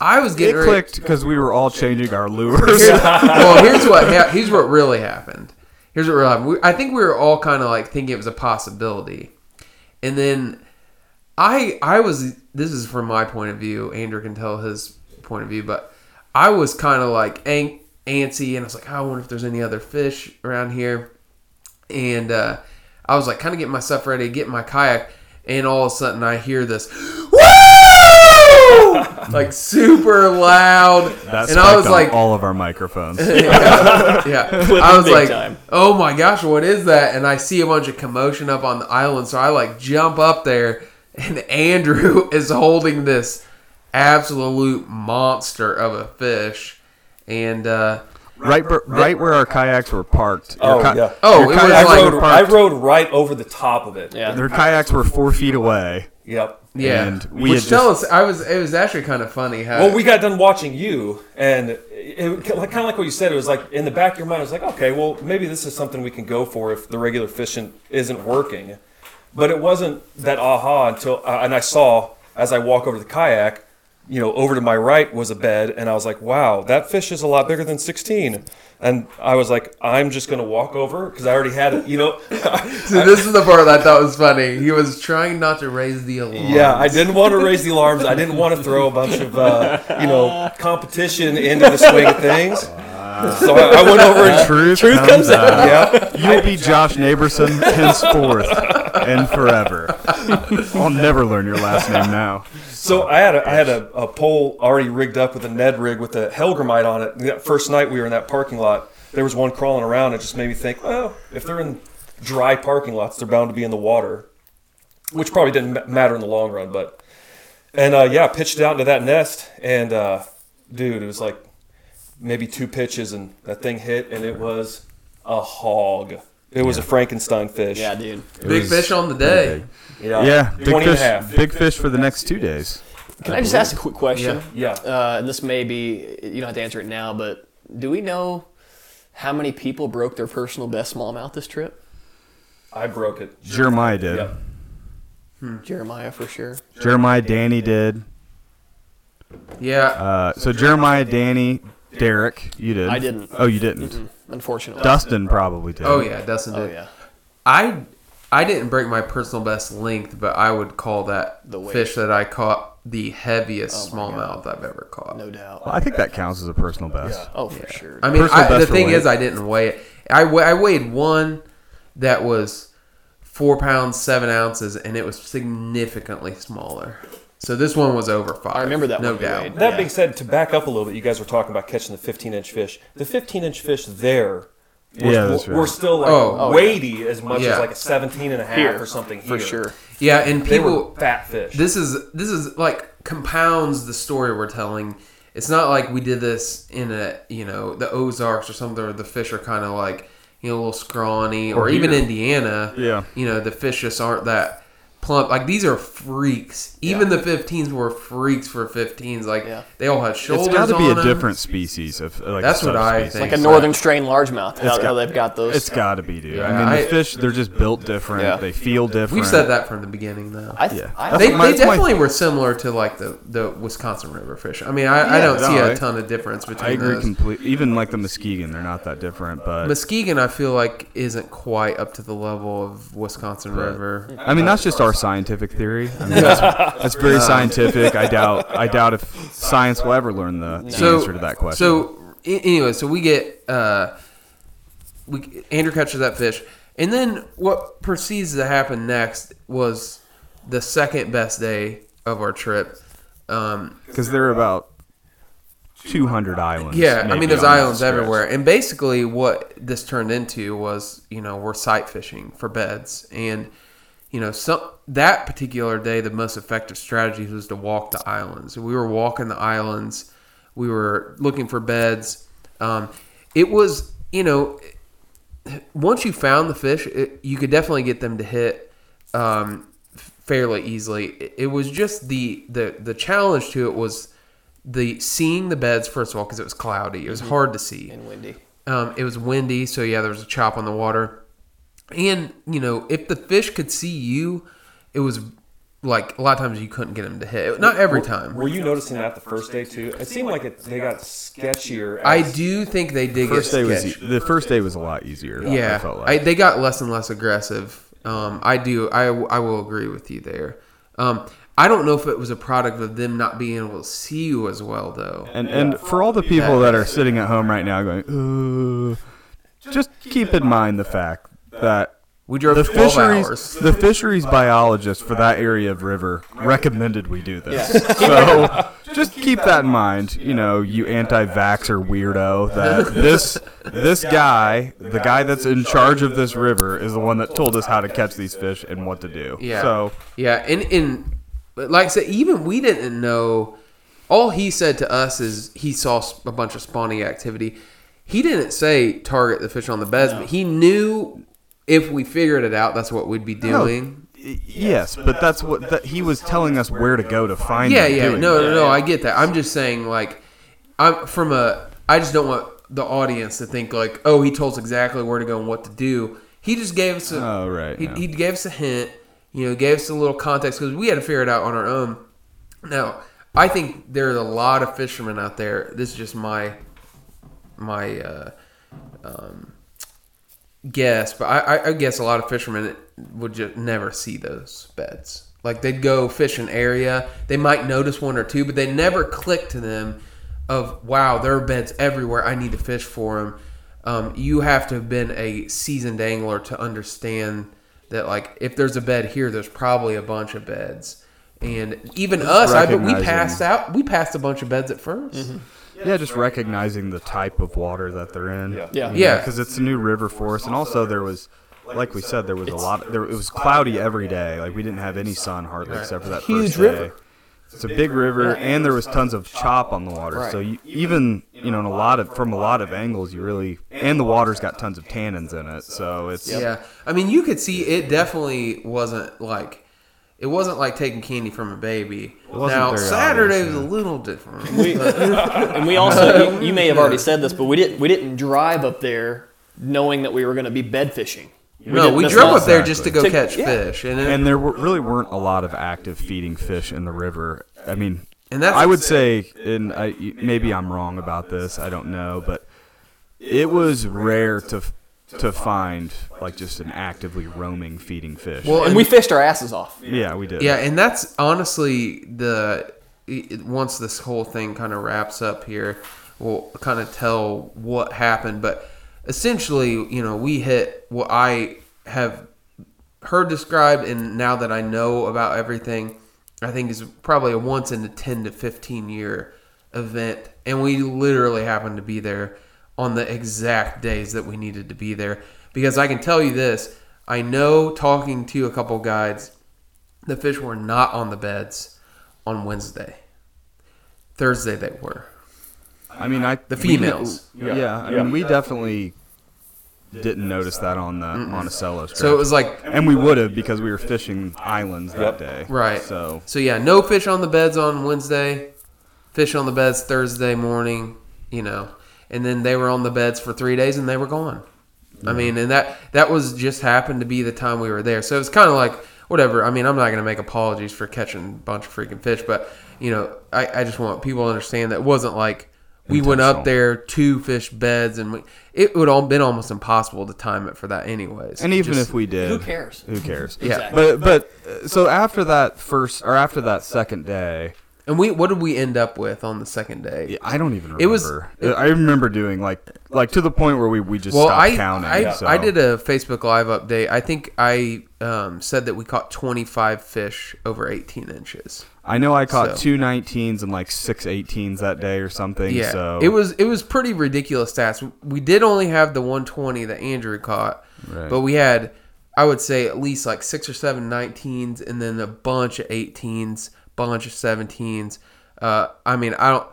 I was getting it ready. Clicked because we were all changing our lures. Here's, well, here's what ha- here's what really happened. Here's what really happened. We, I think we were all kind of like thinking it was a possibility, and then I I was this is from my point of view. Andrew can tell his point of view, but I was kind of like an- antsy, and I was like, oh, I wonder if there's any other fish around here, and. uh I was like kind of getting myself ready, getting my kayak, and all of a sudden I hear this, woo! Like super loud. That's and I was like, all of our microphones. yeah, yeah. I was like, time. Oh my gosh, what is that? And I see a bunch of commotion up on the island, so I like jump up there, and Andrew is holding this absolute monster of a fish, and. uh Right, right where our kayaks were parked. Oh, ki- yeah. Oh, it was like I, rode, I rode right over the top of it. Yeah. Their kayaks were four feet away. Yep. Yeah. And we Which tell us, I was. It was actually kind of funny how. Well, we got done watching you, and it, like, kind of like what you said, it was like in the back of your mind, it was like, okay, well, maybe this is something we can go for if the regular fishing isn't working. But it wasn't that aha until, uh, and I saw as I walk over the kayak. You know, over to my right was a bed, and I was like, wow, that fish is a lot bigger than sixteen. And I was like, I'm just going to walk over because I already had it, you know. So this is the part that I thought was funny. He was trying not to raise the alarms. Yeah, I didn't want to raise the alarms. I didn't want to throw a bunch of, uh, you know, competition into the swing of things. So I, I went over and truth, truth comes, comes out. out. Yeah. You'll be Josh Naberson henceforth and forever. I'll never learn your last name now. So I had a, I had a, a pole already rigged up with a Ned rig with a Helgramite on it. That first night we were in that parking lot, there was one crawling around. It just made me think, well, if they're in dry parking lots, they're bound to be in the water, which probably didn't matter in the long run. But and uh, yeah, I pitched out into that nest, and uh, dude, it was like. Maybe two pitches, and that thing hit, and it was a hog. It was yeah. a Frankenstein fish. Yeah, dude. It big fish on the day. Yeah, yeah big, fish, and a half. big fish for the next two days. Can I just ask a quick question? Yeah. yeah. Uh, and this may be, you don't have to answer it now, but do we know how many people broke their personal best smallmouth this trip? I broke it. Jeremiah did. Yep. Hmm. Jeremiah for sure. Jeremiah, Danny did. Yeah. Uh, so Jeremiah, Danny... Derek, you did. I didn't. Oh, you didn't. Mm-mm, unfortunately, Dustin probably did. Oh yeah, Dustin did. Oh, yeah. I I didn't break my personal best length, but I would call that the fish that I caught the heaviest oh, smallmouth I've ever caught. No doubt. Well, I think that counts as a personal best. Yeah. Oh, for yeah. sure. I mean, I, the thing weight. is, I didn't weigh it. I I weighed one that was four pounds seven ounces, and it was significantly smaller. So this one was over five. I remember that no one. No doubt. That yeah. being said, to back up a little bit, you guys were talking about catching the fifteen-inch fish. The fifteen-inch fish there were, yeah, right. were still like oh, weighty yeah. as much yeah. as like a seventeen and a half here, or something here. For sure. Yeah, and people... fat fish. This is, this is like compounds the story we're telling. It's not like we did this in a, you know, the Ozarks or something where the fish are kind of like, you know, a little scrawny. Or, or even Indiana. Yeah. You know, the fish just aren't that... plump. Like, these are freaks. Even yeah. the fifteens were freaks for fifteens. Like, yeah. they all had shoulders on them. It's got to be a them. different species of, like, that's what I think. Like a northern strain largemouth. How, got, how they've got those. It's got to be, dude. Yeah, I mean, I, the fish, they're just built different. Yeah. They feel different. We've said that from the beginning, though. I th- yeah. I, they my, they definitely my, were similar to, like, the, the Wisconsin River fish. I mean, I, yeah, I don't no, see a I, ton of difference between those. I agree those. completely. Even, like, the Muskegon, they're not that different. But Muskegon, I feel like, isn't quite up to the level of Wisconsin right. River. I mean, that's just our scientific theory. I mean, that's, that's very scientific. I doubt I doubt if science will ever learn the, the so, answer to that question. So, anyway, so we get uh, we Andrew catches that fish. And then what proceeds to happen next was the second best day of our trip. Because um, there are about two hundred islands. Yeah, I mean, there's islands everywhere. And basically what this turned into was, you know, we're sight fishing for beds. And, you know, some that particular day, the most effective strategy was to walk the islands. We were walking the islands. We were looking for beds. Um, it was, you know, once you found the fish, it, you could definitely get them to hit um, fairly easily. It, it was just the, the, the challenge to it was the seeing the beds, first of all, because it was cloudy. It was mm-hmm. hard to see. And windy. Um, it was windy, so, yeah, there was a chop on the water. And, you know, if the fish could see you, it was like a lot of times you couldn't get them to hit. Not every time. Were, were you noticing that the first day, too? It seemed like it, they got sketchier. I do think they did get sketchier. The first day was a lot easier. Yeah. I felt like. I, they got less and less aggressive. Um, I do. I, I will agree with you there. Um, I don't know if it was a product of them not being able to see you as well, though. And, and for all the people that are sitting at home right now going, ooh, just keep in mind the fact that we drove the fisheries, hours. The fisheries biologist for that area of river recommended we do this. Yeah. So just keep that in mind, you know, you anti-vaxxer weirdo, that this this guy, the guy that's in charge of this river, is the one that told us how to catch these fish and what to do. Yeah. So yeah, and and like I said, even we didn't know. All he said to us is he saw a bunch of spawning activity. He didn't say target the fish on the beds, no. but he knew. If we figured it out, that's what we'd be doing. No, yes, but that's what that, he was telling us where to go to find. Yeah, yeah. Doing no, no, no. I get that. I'm just saying, like, I'm from a. I just don't want the audience to think like, oh, he told us exactly where to go and what to do. He just gave us. A, oh right. He, yeah. he gave us a hint. You know, gave us a little context because we had to figure it out on our own. Now, I think there's a lot of fishermen out there. This is just my, my. Uh, um, guess, but I, I guess a lot of fishermen would just never see those beds. Like, they'd go fish an area, they might notice one or two, but they never click to them of, wow, there are beds everywhere, I need to fish for them. Um, you have to have been a seasoned angler to understand that, like, if there's a bed here, there's probably a bunch of beds. And even just us, I, but we passed out, we passed a bunch of beds at first. Mm-hmm. Yeah, just recognizing the type of water that they're in. Yeah, yeah, because you know, yeah. it's a new river for us, and also there was, like we said, there was a lot. Of, there it was cloudy every day. Like, we didn't have any sun hardly right. except for that huge first river. Day. It's a big river, and there was tons of chop on the water. Right. So you, even you know, in a lot of from a lot of angles, you really and the water's got tons of tannins in it. So it's yeah. I mean, you could see it definitely wasn't like. It wasn't like taking candy from a baby. Now, Saturday obvious, was a little different. We, and we also, you, you may have already said this, but we didn't we didn't drive up there knowing that we were going to be bed fishing. We no, we drove up there exactly. just to go to, catch yeah. fish. And, it, and there were, really weren't a lot of active feeding fish in the river. I mean, and that's I would say, and I, maybe I'm wrong about this, I don't know, but it was rare to... to find like just an actively roaming feeding fish. Well, and we fished our asses off. Yeah, we did. Yeah, and that's honestly the once this whole thing kind of wraps up here, we'll kind of tell what happened, but essentially, you know, we hit what I have heard described, and now that I know about everything, I think is probably a once in a ten to fifteen year event, and we literally happened to be there on the exact days that we needed to be there. Because I can tell you this, I know talking to a couple guides, the fish were not on the beds on Wednesday. Thursday they were. I mean, I... The females. We, yeah, yeah, I mean, we definitely didn't notice that on the mm-hmm. Monticello stretch. So it was like, and we would have because we were fishing islands yep. that day. Right. So so yeah, no fish on the beds on Wednesday, fish on the beds Thursday morning, you know, and then they were on the beds for three days and they were gone. Yeah. I mean, and that that was just happened to be the time we were there. So it's kind of like whatever. I mean, I'm not going to make apologies for catching a bunch of freaking fish, but you know, I, I just want people to understand that it wasn't like we went up there to fish beds, and we, it would have been almost impossible to time it for that anyways. And even just, if we did, who cares? Who cares? Yeah. Exactly. But but uh, so after that first or after that second day, and we what did we end up with on the second day? Yeah, I don't even remember. It was, it, I remember doing like like to the point where we, we just well, stopped I, counting. I, so. I did a Facebook Live update. I think I um, said that we caught twenty-five fish over eighteen inches. I know I caught so. two nineteens and like six eighteens that day or something. Yeah, so. it was it was pretty ridiculous stats. We did only have the one twenty that Andrew caught, right. but we had, I would say, at least like six or seven nineteens and then a bunch of eighteens, bunch of seventeens. Uh, I mean, I don't.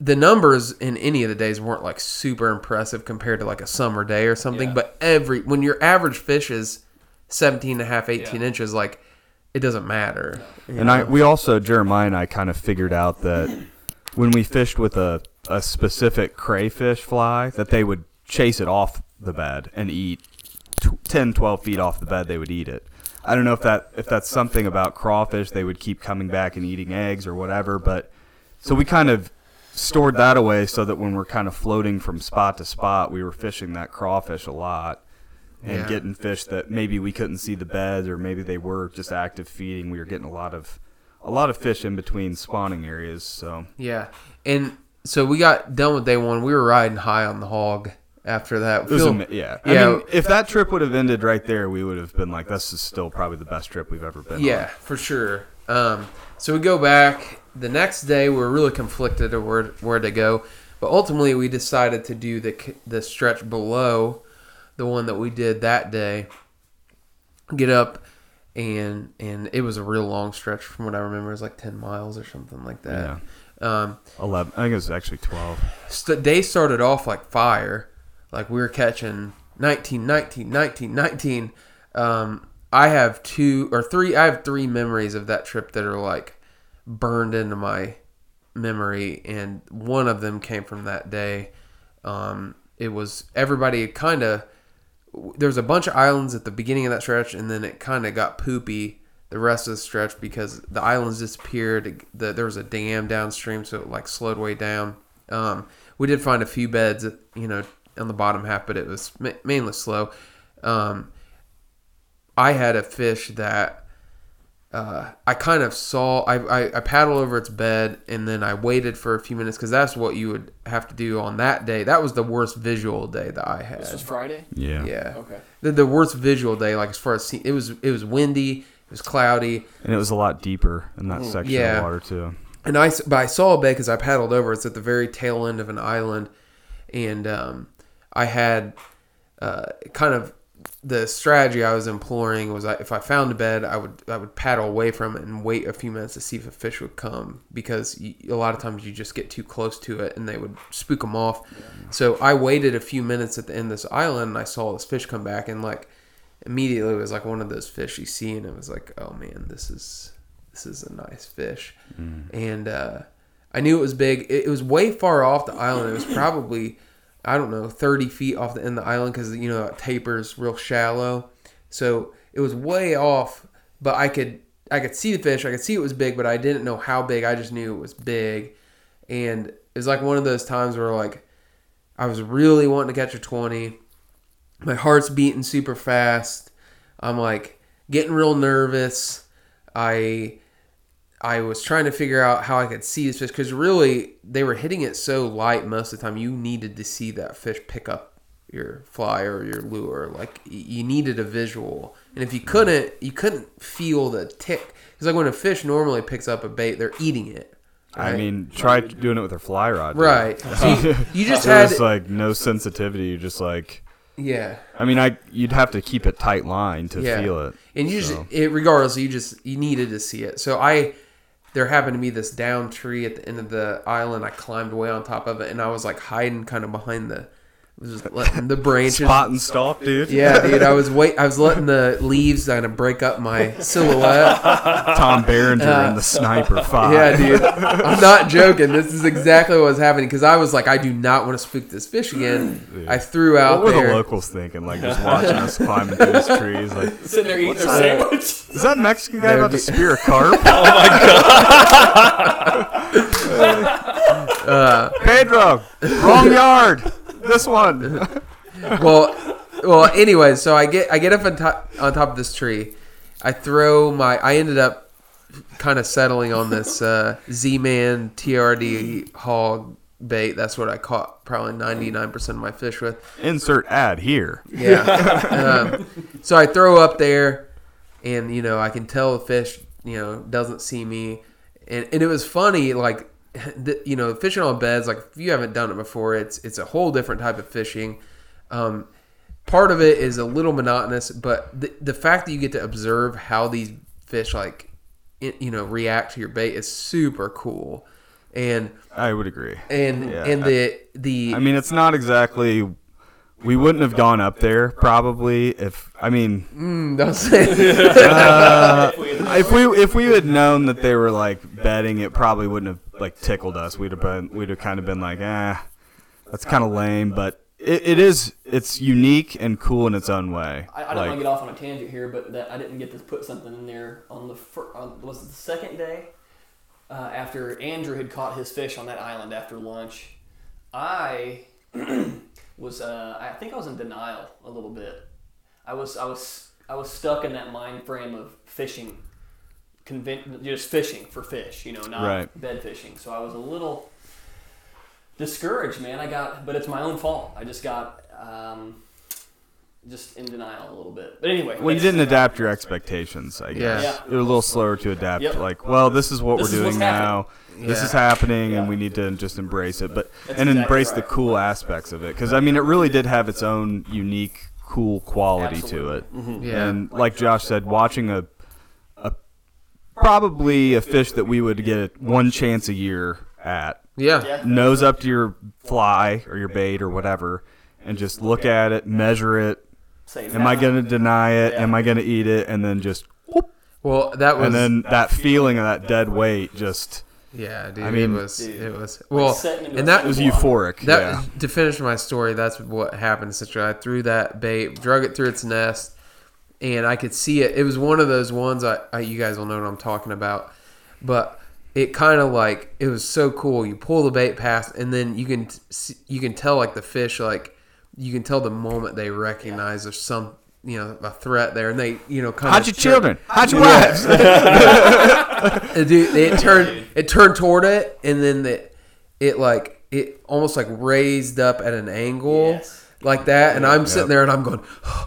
The numbers in any of the days weren't like super impressive compared to like a summer day or something. Yeah. But every when your average fish is seventeen and a half, eighteen yeah. inches, like. It doesn't matter. And you know? I we also, Jeremiah and I kind of figured out that when we fished with a, a specific crayfish fly, that they would chase it off the bed and eat ten, twelve feet off the bed, they would eat it. I don't know if that if that's something about crawfish, they would keep coming back and eating eggs or whatever. But so we kind of stored that away so that when we're kind of floating from spot to spot, we were fishing that crawfish a lot. And yeah. getting fish that maybe we couldn't see the beds, or maybe they were just active feeding. We were getting a lot of, a lot of fish in between spawning areas. So yeah, and so we got done with day one. We were riding high on the hog after that. It was a, yeah, yeah. I mean, if that trip would have ended right there, we would have been like, "This is still probably the best trip we've ever been." Yeah, on. For sure. Um, so we go back the next day. We were really conflicted of where where to go, but ultimately we decided to do the the stretch below. The one that we did that day, get up, and and it was a real long stretch from what I remember. It was like ten miles or something like that. Yeah. Um, eleven. I think it was actually twelve. St- day started off like fire. Like we were catching nineteen, nineteen, nineteen, nineteen. Um, I have two or three. I have three memories of that trip that are like burned into my memory. And one of them came from that day. Um, it was everybody kind of... There's a bunch of islands at the beginning of that stretch, and then it kind of got poopy the rest of the stretch because the islands disappeared. The, there was a dam downstream, so it like slowed way down. Um, we did find a few beds, you know, on the bottom half, but it was ma- mainly slow. Um, I had a fish that uh, I kind of saw. I, I, I paddled over its bed, and then I waited for a few minutes because that's what you would have to do on that day. That was the worst visual day that I had. This was Friday? Yeah. Yeah. Okay. The, the worst visual day, like as far as see, it was it was windy, it was cloudy, and it was a lot deeper in that mm. section yeah. of water too. And I but I saw a bay because I paddled over. It's at the very tail end of an island, and um, I had uh, kind of the strategy I was imploring was I, if I found a bed, I would I would paddle away from it and wait a few minutes to see if a fish would come because you, a lot of times you just get too close to it and they would spook them off. Yeah. So I waited a few minutes at the end of this island and I saw this fish come back and like immediately it was like one of those fish you see and it was like, oh man, this is this is a nice fish. Mm. And uh, I knew it was big. It, it was way far off the island. It was probably... I don't know, thirty feet off the end of the island because, you know, it tapers real shallow. So it was way off, but I could I could see the fish. I could see it was big, but I didn't know how big. I just knew it was big. And it was like one of those times where, like, I was really wanting to catch a twenty. My heart's beating super fast. I'm, like, getting real nervous. I... I was trying to figure out how I could see this fish because really they were hitting it so light most of the time. You needed to see that fish pick up your fly or your lure. Like you needed a visual, and if you couldn't, you couldn't feel the tick. It's like when a fish normally picks up a bait, they're eating it. Right? I mean, try doing it with a fly rod, right? So you, you just had was like no sensitivity. You're just like. Yeah, I mean, I you'd have to keep it tight line to yeah. feel it, and you so. just, it regardless, you just you needed to see it. So I, there happened to be this down tree at the end of the island. I climbed way on top of it, and I was like hiding kind of behind the I was just letting the branches spot and stalk, dude. Yeah, dude. I was wait. I was letting the leaves kind of break up my silhouette. Tom Berenger uh, and the Sniper Five. Yeah, dude. I'm not joking. This is exactly what was happening because I was like, I do not want to spook this fish again. Dude. I threw out. What were there. The locals thinking? Like just watching us climbing through these trees, like sitting there eating their sandwich. Is that Mexican guy They're about be- to spear a carp? Oh my god. uh, Pedro, wrong yard. This one. well, well. Anyway, so I get I get up on top on top of this tree. I throw my. I ended up kind of settling on this uh, Z-Man T R D hog bait. That's what I caught probably ninety-nine percent of my fish with. Insert ad here. Yeah. um, so I throw up there, and you know I can tell the fish you know doesn't see me, and and it was funny like. You know, fishing on beds, like if you haven't done it before, it's it's a whole different type of fishing. Um, part of it is a little monotonous, but the, the fact that you get to observe how these fish, like, it, you know, react to your bait is super cool. And I would agree. And yeah, and the the I mean, it's not exactly. We wouldn't have gone up there probably if I mean. Mm, don't say. uh, if we if we had known that they were like betting, it probably wouldn't have. Like tickled us. We'd have been, we'd have kind of been like, ah, eh, that's kind of lame. But it, it is, it's unique and cool in its own way. I, I don't like, want to get off on a tangent here, but that I didn't get to put something in there on the fir- on, was it the second day uh, after Andrew had caught his fish on that island after lunch. I was, uh, I think I was in denial a little bit. I was, I was, I was stuck in that mind frame of fishing. Convent, just fishing for fish, you know, not right. Bed fishing. So I was a little discouraged, man. I got, but it's my own fault. I just got um, just in denial a little bit. But anyway. Well, you didn't adapt your expectations, I guess. Yeah. You're a little slower to adapt. Yep. Like, well, this is what this we're is doing now. Yeah. This is happening, yeah. And we need to just embrace it, but That's and exactly embrace right. the cool aspects of it. Because, I mean, it really did have its own unique, cool quality Absolutely. To it. Mm-hmm. Yeah. And like Josh said, watching a probably a fish that we would get one chance a year at. Yeah. Nose up to your fly or your bait or whatever and just look at it, measure it. Am I going to deny it? Am I going to eat it? And then just whoop. Well, that was. And then that feeling of that dead weight just. Yeah, dude. I mean, it was. It was. Well, and that was euphoric. That yeah. was, to finish my story, that's what happened. Essentially, I threw that bait, drug it through its nest. And I could see it. It was one of those ones, I, I you guys will know what I'm talking about. But it kind of like, it was so cool. You pull the bait past, and then you can you can tell like the fish, like you can tell the moment they recognize yeah. there's some, you know, a threat there. And they, you know, kind of. How'd your tri- children? How'd your wives? Dude, it turned, it turned toward it, and then it, it like, it almost like raised up at an angle. Yes. Like that, and I'm yep. sitting there, and I'm going.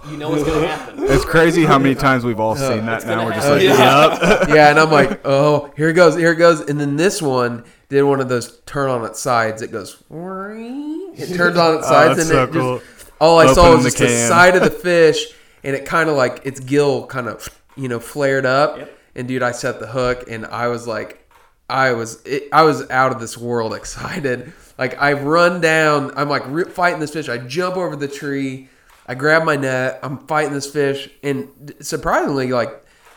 You know what's gonna happen. It's crazy how many times we've all seen uh, that. Now we're just happen. Like, yeah. Yep. yeah, and I'm like, oh, here it goes, here it goes, and then this one did one of those turn on its sides. It goes, it turns on its sides, oh, and so it cool. just all I Open saw was the just can. The side of the fish, and it kind of like its gill kind of you know flared up, yep. and dude, I set the hook, and I was like, I was, it, I was out of this world excited. Like, I run down. I'm, like, re- fighting this fish. I jump over the tree. I grab my net. I'm fighting this fish. And surprisingly, like,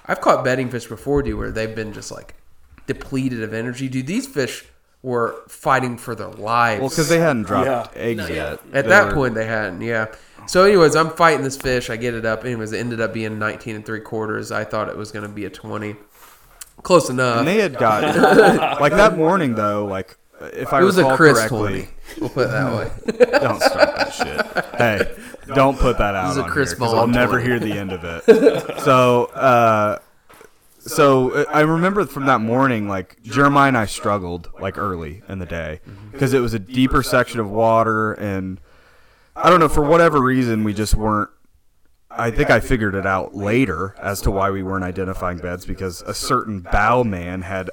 I've caught bedding fish before, dude, where they've been just, like, depleted of energy. Dude, these fish were fighting for their lives. Well, because they hadn't dropped yeah. eggs yet. yet. At they that were... point, they hadn't, yeah. So, anyways, I'm fighting this fish. I get it up. Anyways, it ended up being nineteen and three quarters. I thought it was going to be a twenty. Close enough. And they had gotten like, that morning, though, like, if I it was recall a Chris correctly, twenty. We'll put it that way. Don't start that shit. Hey, don't put that out. It was a on Chris here, Vaughn I'll twenty. Never hear the end of it. So, uh, so I remember from that morning, like Jeremiah and I struggled like early in the day because it was a deeper section of water, and I don't know for whatever reason we just weren't. I think I figured it out later as to why we weren't identifying beds because a certain bow man had.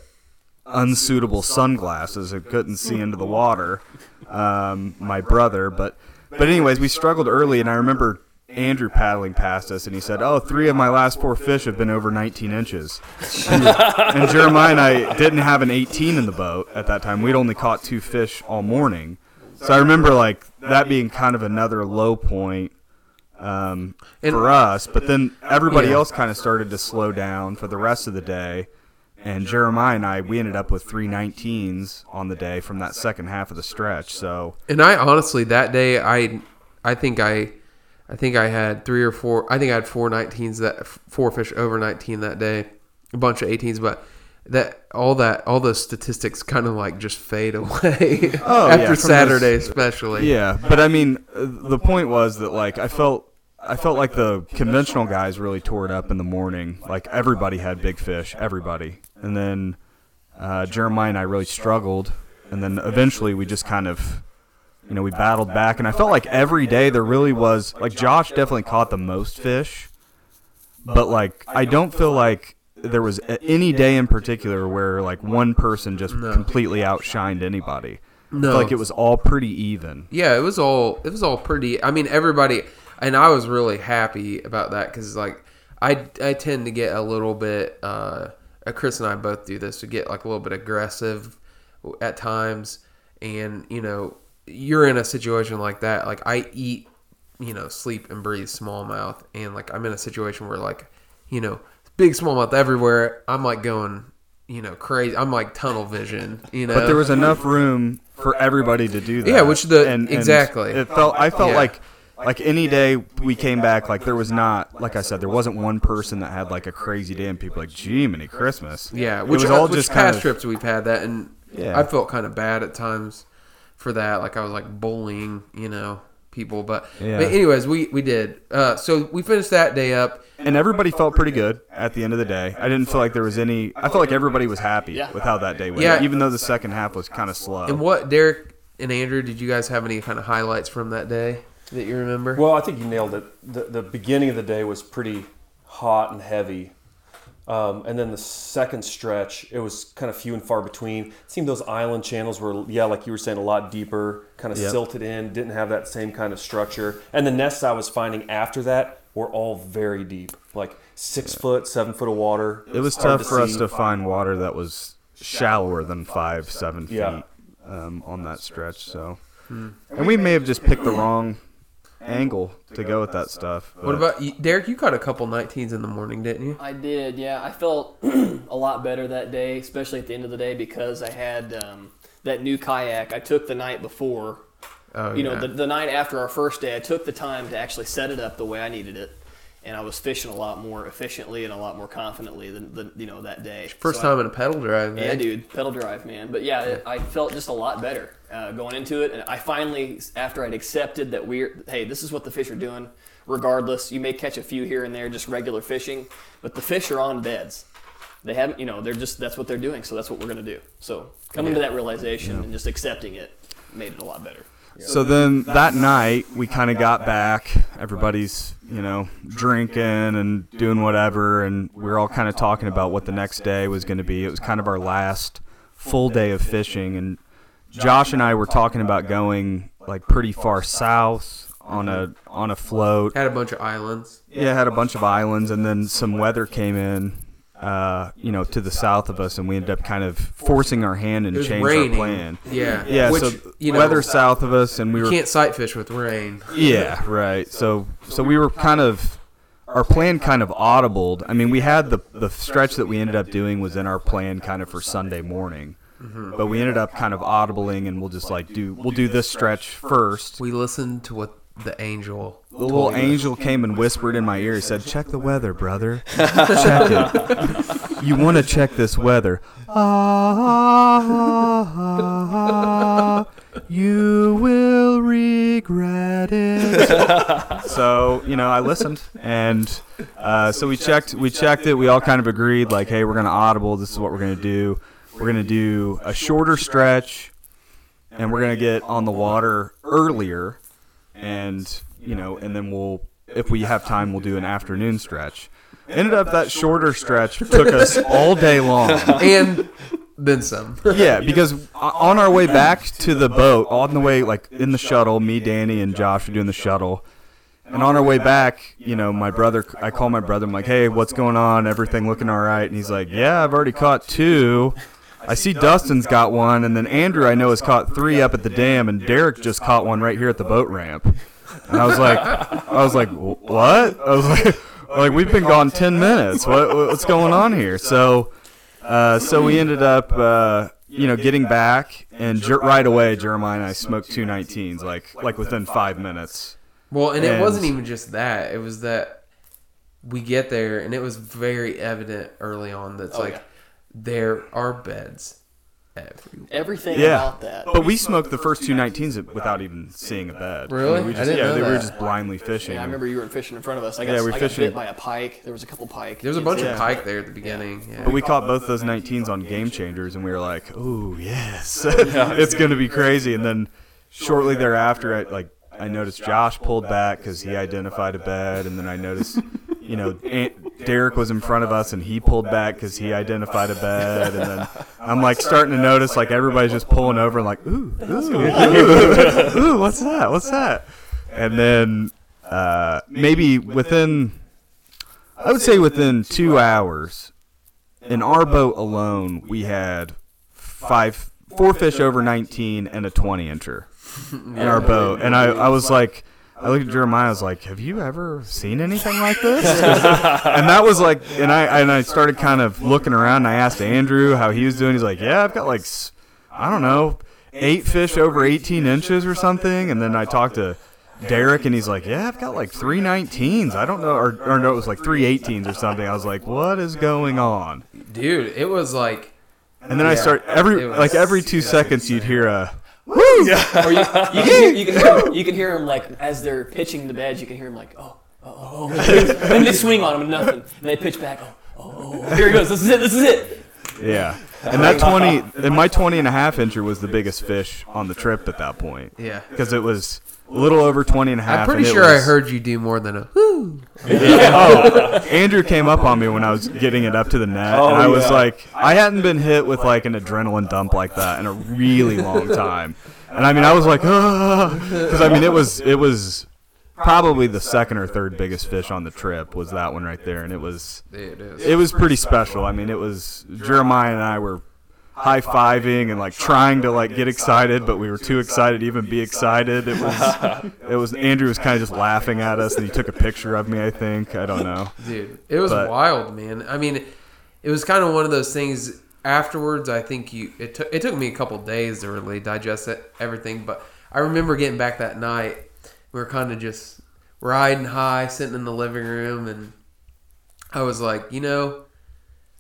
Unsuitable sunglasses and couldn't see into the water um my brother but but anyways we struggled early, and I remember Andrew paddling past us and he said, oh, three of my last four fish have been over nineteen inches and, and Jeremiah and I didn't have an eighteen in the boat at that time. We'd only caught two fish all morning, So I remember like that being kind of another low point um, for us. But then everybody else kind of started to slow down for the rest of the day. And Jeremiah and I, we ended up with three nineteens on the day from that second half of the stretch. So, and I honestly that day, I, I think I, I think I had three or four. I think I had four nineteens that four fish over nineteen that day, a bunch of eighteens, but that all that all those statistics kind of like just fade away oh, after yeah, Saturday this, especially. Yeah, but I mean, the point was that like I felt. I felt like the conventional guys really tore it up in the morning. Like, everybody had big fish, everybody. And then uh, Jeremiah and I really struggled. And then eventually we just kind of, you know, we battled back. And I felt like every day there really was, like, Josh definitely caught the most fish. But, like, I don't feel like there was any day in particular where, like, one person just no. completely outshined anybody. No. I feel like it was all pretty even. Yeah, it was all, it was all pretty. I mean, everybody... And I was really happy about that because, like, I, I tend to get a little bit uh, – Chris and I both do this. We get, like, a little bit aggressive at times. And, you know, you're in a situation like that. Like, I eat, you know, sleep and breathe smallmouth. And, like, I'm in a situation where, like, you know, big smallmouth everywhere. I'm, like, going, you know, crazy. I'm, like, tunnel vision, you know. But there was enough room for everybody to do that. Yeah, which the – and, exactly. And it felt I felt yeah. like – Like, any day we came back, like, there was not, like I said, there wasn't one person that had, like, a crazy day and people were like, gee, many Christmas. Yeah, which, it was all which just past kind of, trips we've had that, and yeah. I felt kind of bad at times for that. Like, I was, like, bullying, you know, people. But, yeah. but anyways, we, we did. Uh, so, we finished that day up. And everybody felt pretty good at the end of the day. I didn't feel like there was any – I felt like everybody was happy yeah. with how that day went, yeah. even though the second half was kind of slow. And what, Derek and Andrew, did you guys have any kind of highlights from that day? That you remember? Well, I think you nailed it. The, the beginning of the day was pretty hot and heavy. Um, and then the second stretch, it was kind of few and far between. It seemed those island channels were, yeah, like you were saying, a lot deeper, kind of yep. silted in, didn't have that same kind of structure. And the nests I was finding after that were all very deep, like six yeah. foot, seven foot of water. It, it was, was tough to for see. us to find water that was shallower than five, seven feet yeah. um, on that stretch. So, hmm. And we may have just picked the wrong... angle to go with that stuff. What about you, Derek? You caught a couple nineteens in the morning, didn't you? I did, yeah. I felt a lot better that day, especially at the end of the day, because I had um, that new kayak I took the night before. Oh, you yeah. know, the, the night after our first day, I took the time to actually set it up the way I needed it, and I was fishing a lot more efficiently and a lot more confidently than, than you know that day. First so time I, in a pedal drive, man. Yeah, dude, pedal drive, man. But yeah, it, I felt just a lot better. Uh, going into it, and I finally, after I'd accepted that we're, hey, this is what the fish are doing, regardless, you may catch a few here and there, just regular fishing, but the fish are on beds. They haven't, you know, they're just, that's what they're doing, so that's what we're going to do. So coming yeah. to that realization yeah. and just accepting it made it a lot better. So, so then that night, we kind of got back, everybody's, you know, drinking and doing whatever, and we were all kind of talking about what the next day was going to be. It was kind of our last full day of fishing, and Josh and I were talking about going like pretty far south on a on a float. Had a bunch of islands. Yeah, had a bunch of islands, and then some weather came in, uh, you know, to the south of us, and we ended up kind of forcing our hand and changing our plan. Yeah, yeah. Which, so you know, weather south of us, and we were you can't sight fish with rain. Yeah, right. So so we were kind of. Our plan kind of audibled. I mean, we had the the stretch that we ended up doing was in our plan kind of for Sunday morning. Mm-hmm. But we ended up kind of audibling, and we'll just like do we'll do this stretch first. We listened to what the angel, the little angel, came and whispered in my ear. He said, "Check the weather, brother. Check it. You want to check this weather? Ah, you will regret it." So you know, I listened, and uh, so we checked. We checked it. We all kind of agreed, like, "Hey, we're gonna audible. This is what we're gonna do." We're going to do a shorter stretch, and we're going to get on the water earlier, and, you know, and then we'll, if we have time, we'll do an afternoon stretch. Ended up that shorter stretch took us all day long. And then some. Yeah, because on our way back to the boat, on the way, like, in the shuttle, me, Danny, and Josh are doing the shuttle. And on our way back, you know, my brother, I call my brother, I'm like, "Hey, what's going on? Everything looking all right?" And he's like, "Yeah, I've already caught two." I see Dustin's got one, and then Andrew I know has caught three up at the dam, and Derek just caught one right here at the boat ramp. And I was like, I was like, what? I was like, like we've been gone ten minutes. What, what's going on here? So, uh, so we ended up, uh, you know, getting back, and jer- right away, Jeremiah and I smoked two nineteens, like like within five minutes. Well, and, and it wasn't even just that. It was that we get there, and it was very evident early on that's oh, like yeah. there are beds everywhere. Everything yeah. about that. But we smoked the first two nineteens without even seeing a bed. Really? I mean, we just, I didn't yeah, know they that. were just blindly fishing. Yeah, I remember you were fishing in front of us. I got, yeah, we I got bit by a pike. There was a couple pike. There was a bunch yeah. of pike there at the beginning. Yeah. Yeah. But we caught both those nineteens on Game Changers, and we were like, oh, yes. It's going to be crazy. And then shortly thereafter, I like, I noticed Josh pulled back because he identified a bed, and then I noticed, you know, Aunt Derek was in front of us, and he pulled back because he identified a bed, and then I'm like starting to notice like everybody's just pulling over and like, ooh, ooh, ooh, what's that? What's that? And then uh, maybe within, I would say within two hours, in our boat alone, we had five, four fish over nineteen and a twenty incher. In yeah, our boat, and I, I was like, I looked at Jeremiah. I was like, "Have you ever seen anything like this?" And that was like, and I and I started kind of looking around, and I asked Andrew how he was doing. He's like, "Yeah, I've got like, I don't know, eight fish over eighteen inches or something." And then I talked to Derek, and he's like, "Yeah, I've got like three nineteens. I don't know, or or no, it was like three eighteens or something." I was like, "What is going on, dude?" It was like, and then yeah, I start every like every two seconds, you'd hear a. Woo! Yeah. Or you, you, can, you, can hear, you can hear them like as they're pitching the beds. You can hear them like, oh, oh, oh, oh. And they swing on them and nothing. And they pitch back, oh, oh, oh. Here he goes. This is it. This is it. Yeah. And that twenty, and my twenty and a half incher was the biggest fish on the trip at that point. Yeah. Because it was a little over twenty and a half. I'm pretty sure was, I heard you do more than a whoo. Yeah. Oh, Andrew came up on me when I was getting it up to the net, oh, and I was yeah. like, I hadn't been hit with like an adrenaline dump like that in a really long time, and I mean, I was like, ah, because I mean, it was it was probably the second or third biggest fish on the trip was that one right there, and it was it was pretty special. I mean, it was Jeremiah and I were high-fiving and like trying to like get excited, but we were too excited to even be excited. It was it was Andrew was kind of just laughing at us, and he took a picture of me, I think. I don't know, dude, it was but, wild, man. I mean, it was kind of one of those things afterwards. I think you it took it took me a couple days to really digest it, everything, but I remember getting back that night, we were kind of just riding high, sitting in the living room, and I was like, you know,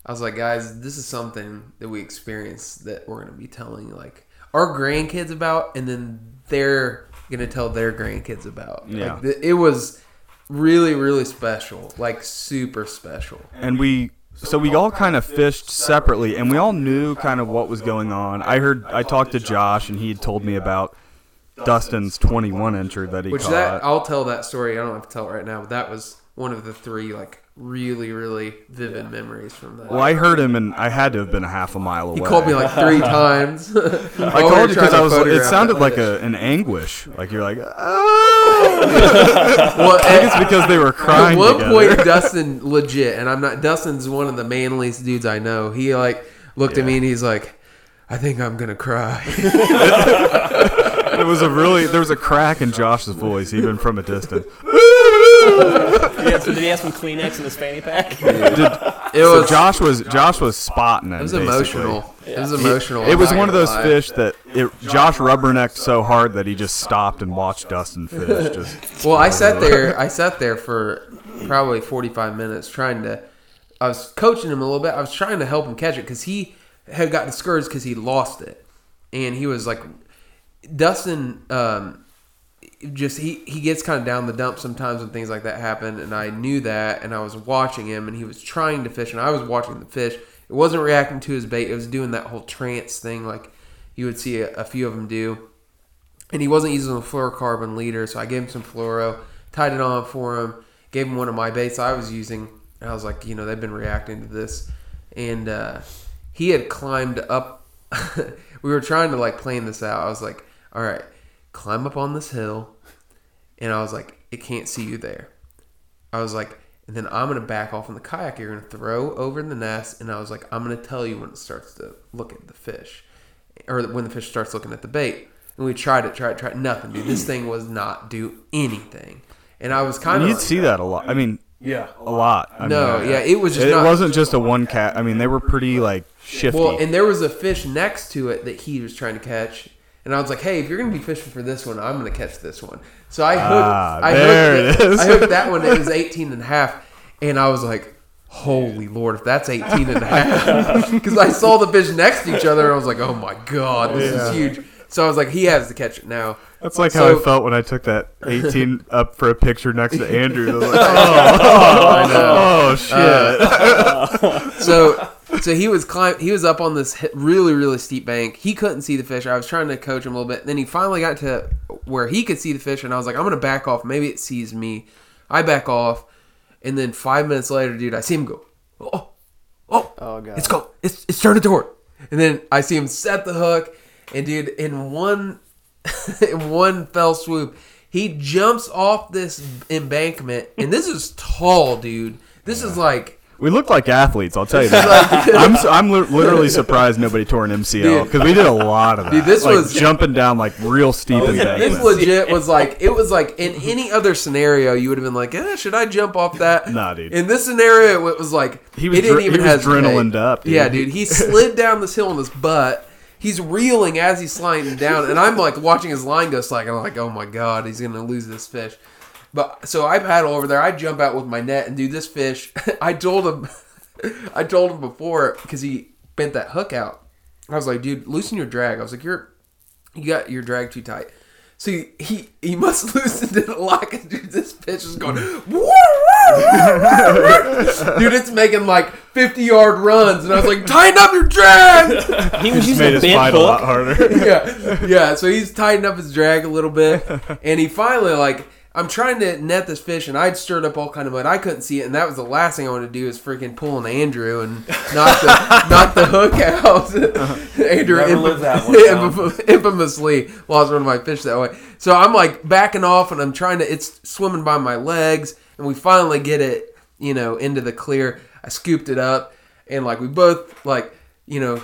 I was like, guys, this is something that we experienced that we're going to be telling like our grandkids about, and then they're going to tell their grandkids about. Yeah. Like, it was really, really special, like super special. And we, so we all kind of fished separately, and we all knew kind of what was going on. I heard, I talked to Josh, and he had told me about Dustin's twenty-one incher that he Which caught. That, I'll tell that story. I don't have to tell it right now, but that was one of the three, like, really, really vivid yeah. memories from that. Well, I heard him, and I had to have been a half a mile away. He called me like three times. I called you because I was. It sounded like a, an anguish. Like you're like, oh. Well, I think it's because they were crying. At one together. point, Dustin legit, and I'm not. Dustin's one of the manliest dudes I know. He like looked yeah. at me and he's like, I think I'm gonna cry. It was a really there was a crack in Josh's voice, even from a distance. Yeah, so did he have some Kleenex in his fanny pack? Yeah. Did, it was, so Josh was Josh was spotting it. It was basically. emotional. Yeah. It was emotional. It, it was one of those lie. fish that it, Josh rubbernecked so hard that he just stopped and watched Dustin fish. Just well, I sat there. I sat there for probably forty-five minutes trying to. I was coaching him a little bit. I was trying to help him catch it because he had gotten discouraged because he lost it, and he was like, Dustin. Um, Just he, he gets kind of down the dump sometimes when things like that happen, and I knew that, and I was watching him, and he was trying to fish, and I was watching the fish. It wasn't reacting to his bait. It was doing that whole trance thing like you would see a, a few of them do, and he wasn't using a fluorocarbon leader, so I gave him some fluoro, tied it on for him, gave him one of my baits I was using, and I was like, you know, they've been reacting to this, and uh, he had climbed up. We were trying to like plan this out. I was like, all right, climb up on this hill, and I was like, it can't see you there. I was like, and then I'm going to back off in the kayak. You're going to throw over in the nest, and I was like, I'm going to tell you when it starts to look at the fish, or when the fish starts looking at the bait. And we tried it, tried it, tried it. Nothing, dude. This thing was not do anything. And I was kind of... You'd like, see that a lot. I mean... Yeah, a lot. I no, mean, yeah, it was just It not, wasn't just a one cat. I mean, they were pretty, like, shifty. Well, and there was a fish next to it that he was trying to catch. And I was like, hey, if you're going to be fishing for this one, I'm going to catch this one. So I hooked, ah, I hooked, it it. Is. I hooked that one. It was eighteen and a half. And I was like, holy Lord, if that's eighteen and a half. Because I saw the fish next to each other. And I was like, oh, my God, this yeah. is huge. So I was like, he has to catch it now. That's like so, how I felt when I took that eighteen up for a picture next to Andrew. I was like, oh, oh, oh shit. Uh, so so he was climb, he was up on this really, really steep bank. He couldn't see the fish. I was trying to coach him a little bit. Then he finally got to where he could see the fish, and I was like, I'm going to back off. Maybe it sees me. I back off, and then five minutes later, dude, I see him go, oh, oh, oh God. It's going. It's, it's turning toward. And then I see him set the hook, and, dude, in one... in one fell swoop, he jumps off this embankment, and this is tall, dude. This yeah. is like we look like athletes. I'll tell you that. Like, I'm so, I'm literally surprised nobody tore an M C L because we did a lot of that. Dude, this like, was jumping down like real steep oh, embankments. Yeah, this legit was like it was like in any other scenario you would have been like, eh, should I jump off that? Nah, dude. In this scenario, it was like he was, it didn't dr- even he was adrenaline up. Dude. Yeah, dude. He slid down this hill on his butt. He's reeling as he's sliding down, and I'm like watching his line go slack, and I'm like, oh my God, he's gonna lose this fish. But so I paddle over there, I jump out with my net, and dude, this fish, I told him, I told him before because he bent that hook out. I was like, dude, loosen your drag. I was like, you're, you got your drag too tight. So he he, he must loosen it a lot, cause dude, this fish is going, woo! Dude, it's making like fifty-yard runs, and I was like, "Tighten up your drag." He was using a bent hook. A lot harder. yeah, yeah. So he's tightened up his drag a little bit, and he finally like, I'm trying to net this fish, and I'd stirred up all kind of mud. I couldn't see it, and that was the last thing I wanted to do is freaking pull an Andrew and knock the knock the hook out. Uh-huh. Andrew never infam- lived that one, infam- infamously lost one of my fish that way. So I'm like backing off, and I'm trying to. It's swimming by my legs. And we finally get it, you know, into the clear. I scooped it up, and like we both, like, you know,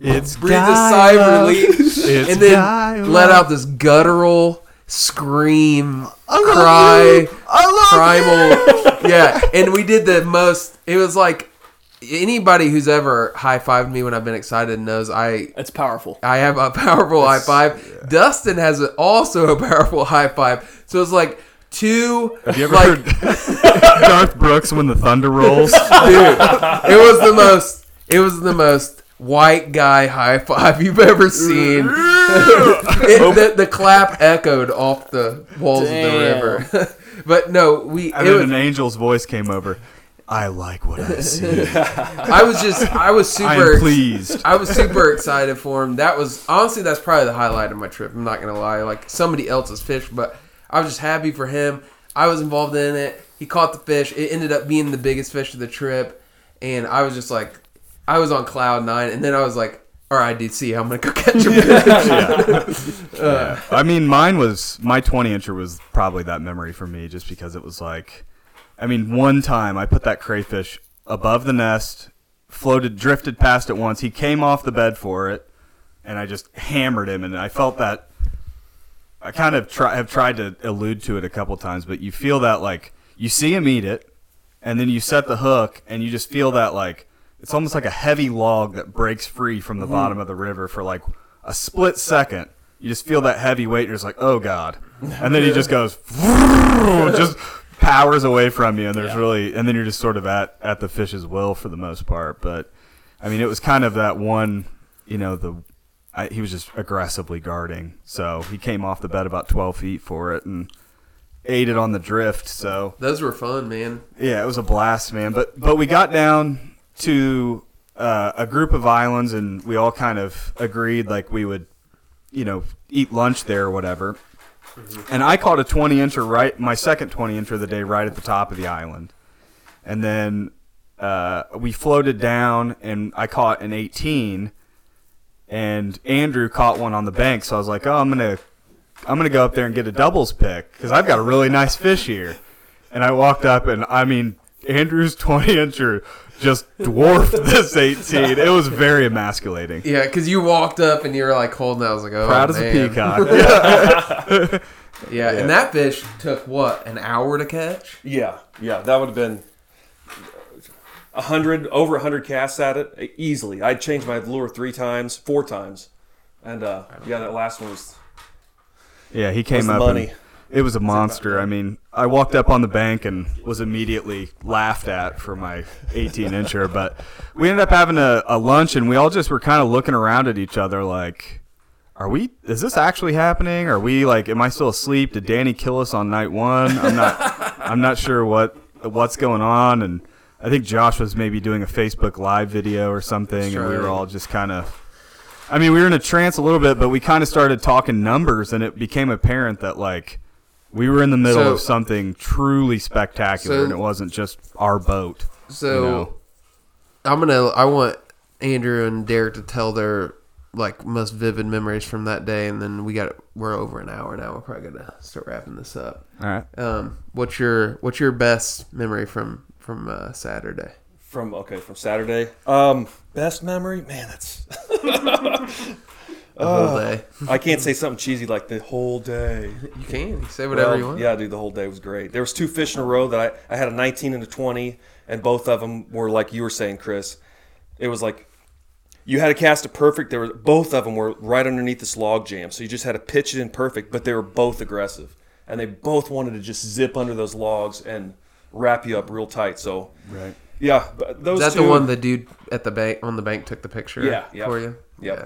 it's breathed a sigh of relief, it's and then let out this guttural scream, I cry, primal, you. yeah. And we did the most. It was like anybody who's ever high fived me when I've been excited knows I. That's powerful. I have a powerful That's, high five. Yeah. Dustin has also a powerful high five. So it's like. Two, Have you ever like, heard Garth Brooks when the thunder rolls? Dude, it was the most, it was the most white guy high five you've ever seen. it, the, the clap echoed off the walls Damn. Of the river. But no, we. I it mean, was, an angel's voice came over. I like what I see. I was just, I was super I'm pleased. I was super excited for him. That was honestly, that's probably the highlight of my trip. I'm not gonna lie, like somebody else's fish, but. I was just happy for him. I was involved in it. He caught the fish. It ended up being the biggest fish of the trip. And I was just like, I was on cloud nine. And then I was like, all right, dude, see, I'm going to go catch him. yeah. yeah. Uh, I mean, mine was, my twenty-incher was probably that memory for me just because it was like, I mean, one time I put that crayfish above the nest, floated, drifted past it once. He came off the bed for it, and I just hammered him. And I felt that. I kind of try, have tried to allude to it a couple times, but you feel that, like, you see him eat it, and then you set the hook, and you just feel that, like, it's almost like a heavy log that breaks free from the bottom of the river for, like, a split second. You just feel that heavy weight, and you're just like, oh, God. And then he just goes, just powers away from you, and there's yeah. really, and then you're just sort of at, at the fish's will for the most part. But, I mean, it was kind of that one, you know, the... I, he was just aggressively guarding, so he came off the bed about twelve feet for it and ate it on the drift. So those were fun, man. Yeah, it was a blast, man. But but we got down to uh, a group of islands, and we all kind of agreed like we would, you know, eat lunch there or whatever. And I caught a twenty-incher right, my second twenty-incher of the day, right at the top of the island, and then uh, we floated down, and I caught an eighteen. And Andrew caught one on the bank, so I was like, "Oh, I'm gonna, I'm gonna go up there and get a doubles pick because I've got a really nice fish here." And I walked up, and I mean, Andrew's twenty-incher just dwarfed this eighteen. It was very emasculating. Yeah, because you walked up and you were like holding that. I was like, oh, proud man. As a peacock. yeah. yeah, and that fish took, what, an hour to catch? Yeah, yeah, that would have been one hundred, over one hundred casts at it, easily. I changed my lure three times, four times. And, uh, yeah, know. that last one was Yeah, he came up money. And it was a monster. I mean, I walked up on the bank and was immediately laughed at for my eighteen-incher, but we ended up having a, a lunch, and we all just were kind of looking around at each other like, are we, is this actually happening? Are we, like, am I still asleep? Did Danny kill us on night one? I'm not I'm not sure what what's going on, and I think Josh was maybe doing a Facebook Live video or something, and we were all just kind of, I mean, we were in a trance a little bit, but we kind of started talking numbers, and it became apparent that, like, we were in the middle so, of something truly spectacular, so, and it wasn't just our boat. So, you know? I'm gonna. I want Andrew and Derek to tell their like most vivid memories from that day, and then we got we're over an hour now. We're probably gonna start wrapping this up. All right. Um, what's your What's your best memory from from uh, Saturday? From okay, from Saturday. Um, best memory, man. That's the whole day. Uh, I can't say something cheesy like the whole day. You can. Say whatever well, you want. Yeah, dude, the whole day was great. There was two fish in a row that I, I had a nineteen and a twenty, and both of them were like you were saying, Chris. It was like you had to cast a perfect. There were, both of them were right underneath this log jam, so you just had to pitch it in perfect, but they were both aggressive, and they both wanted to just zip under those logs and wrap you up real tight. So, right. yeah. Those Is that two, the one the dude at the bank, on the bank took the picture yeah, yeah, for you? Yeah. Yeah.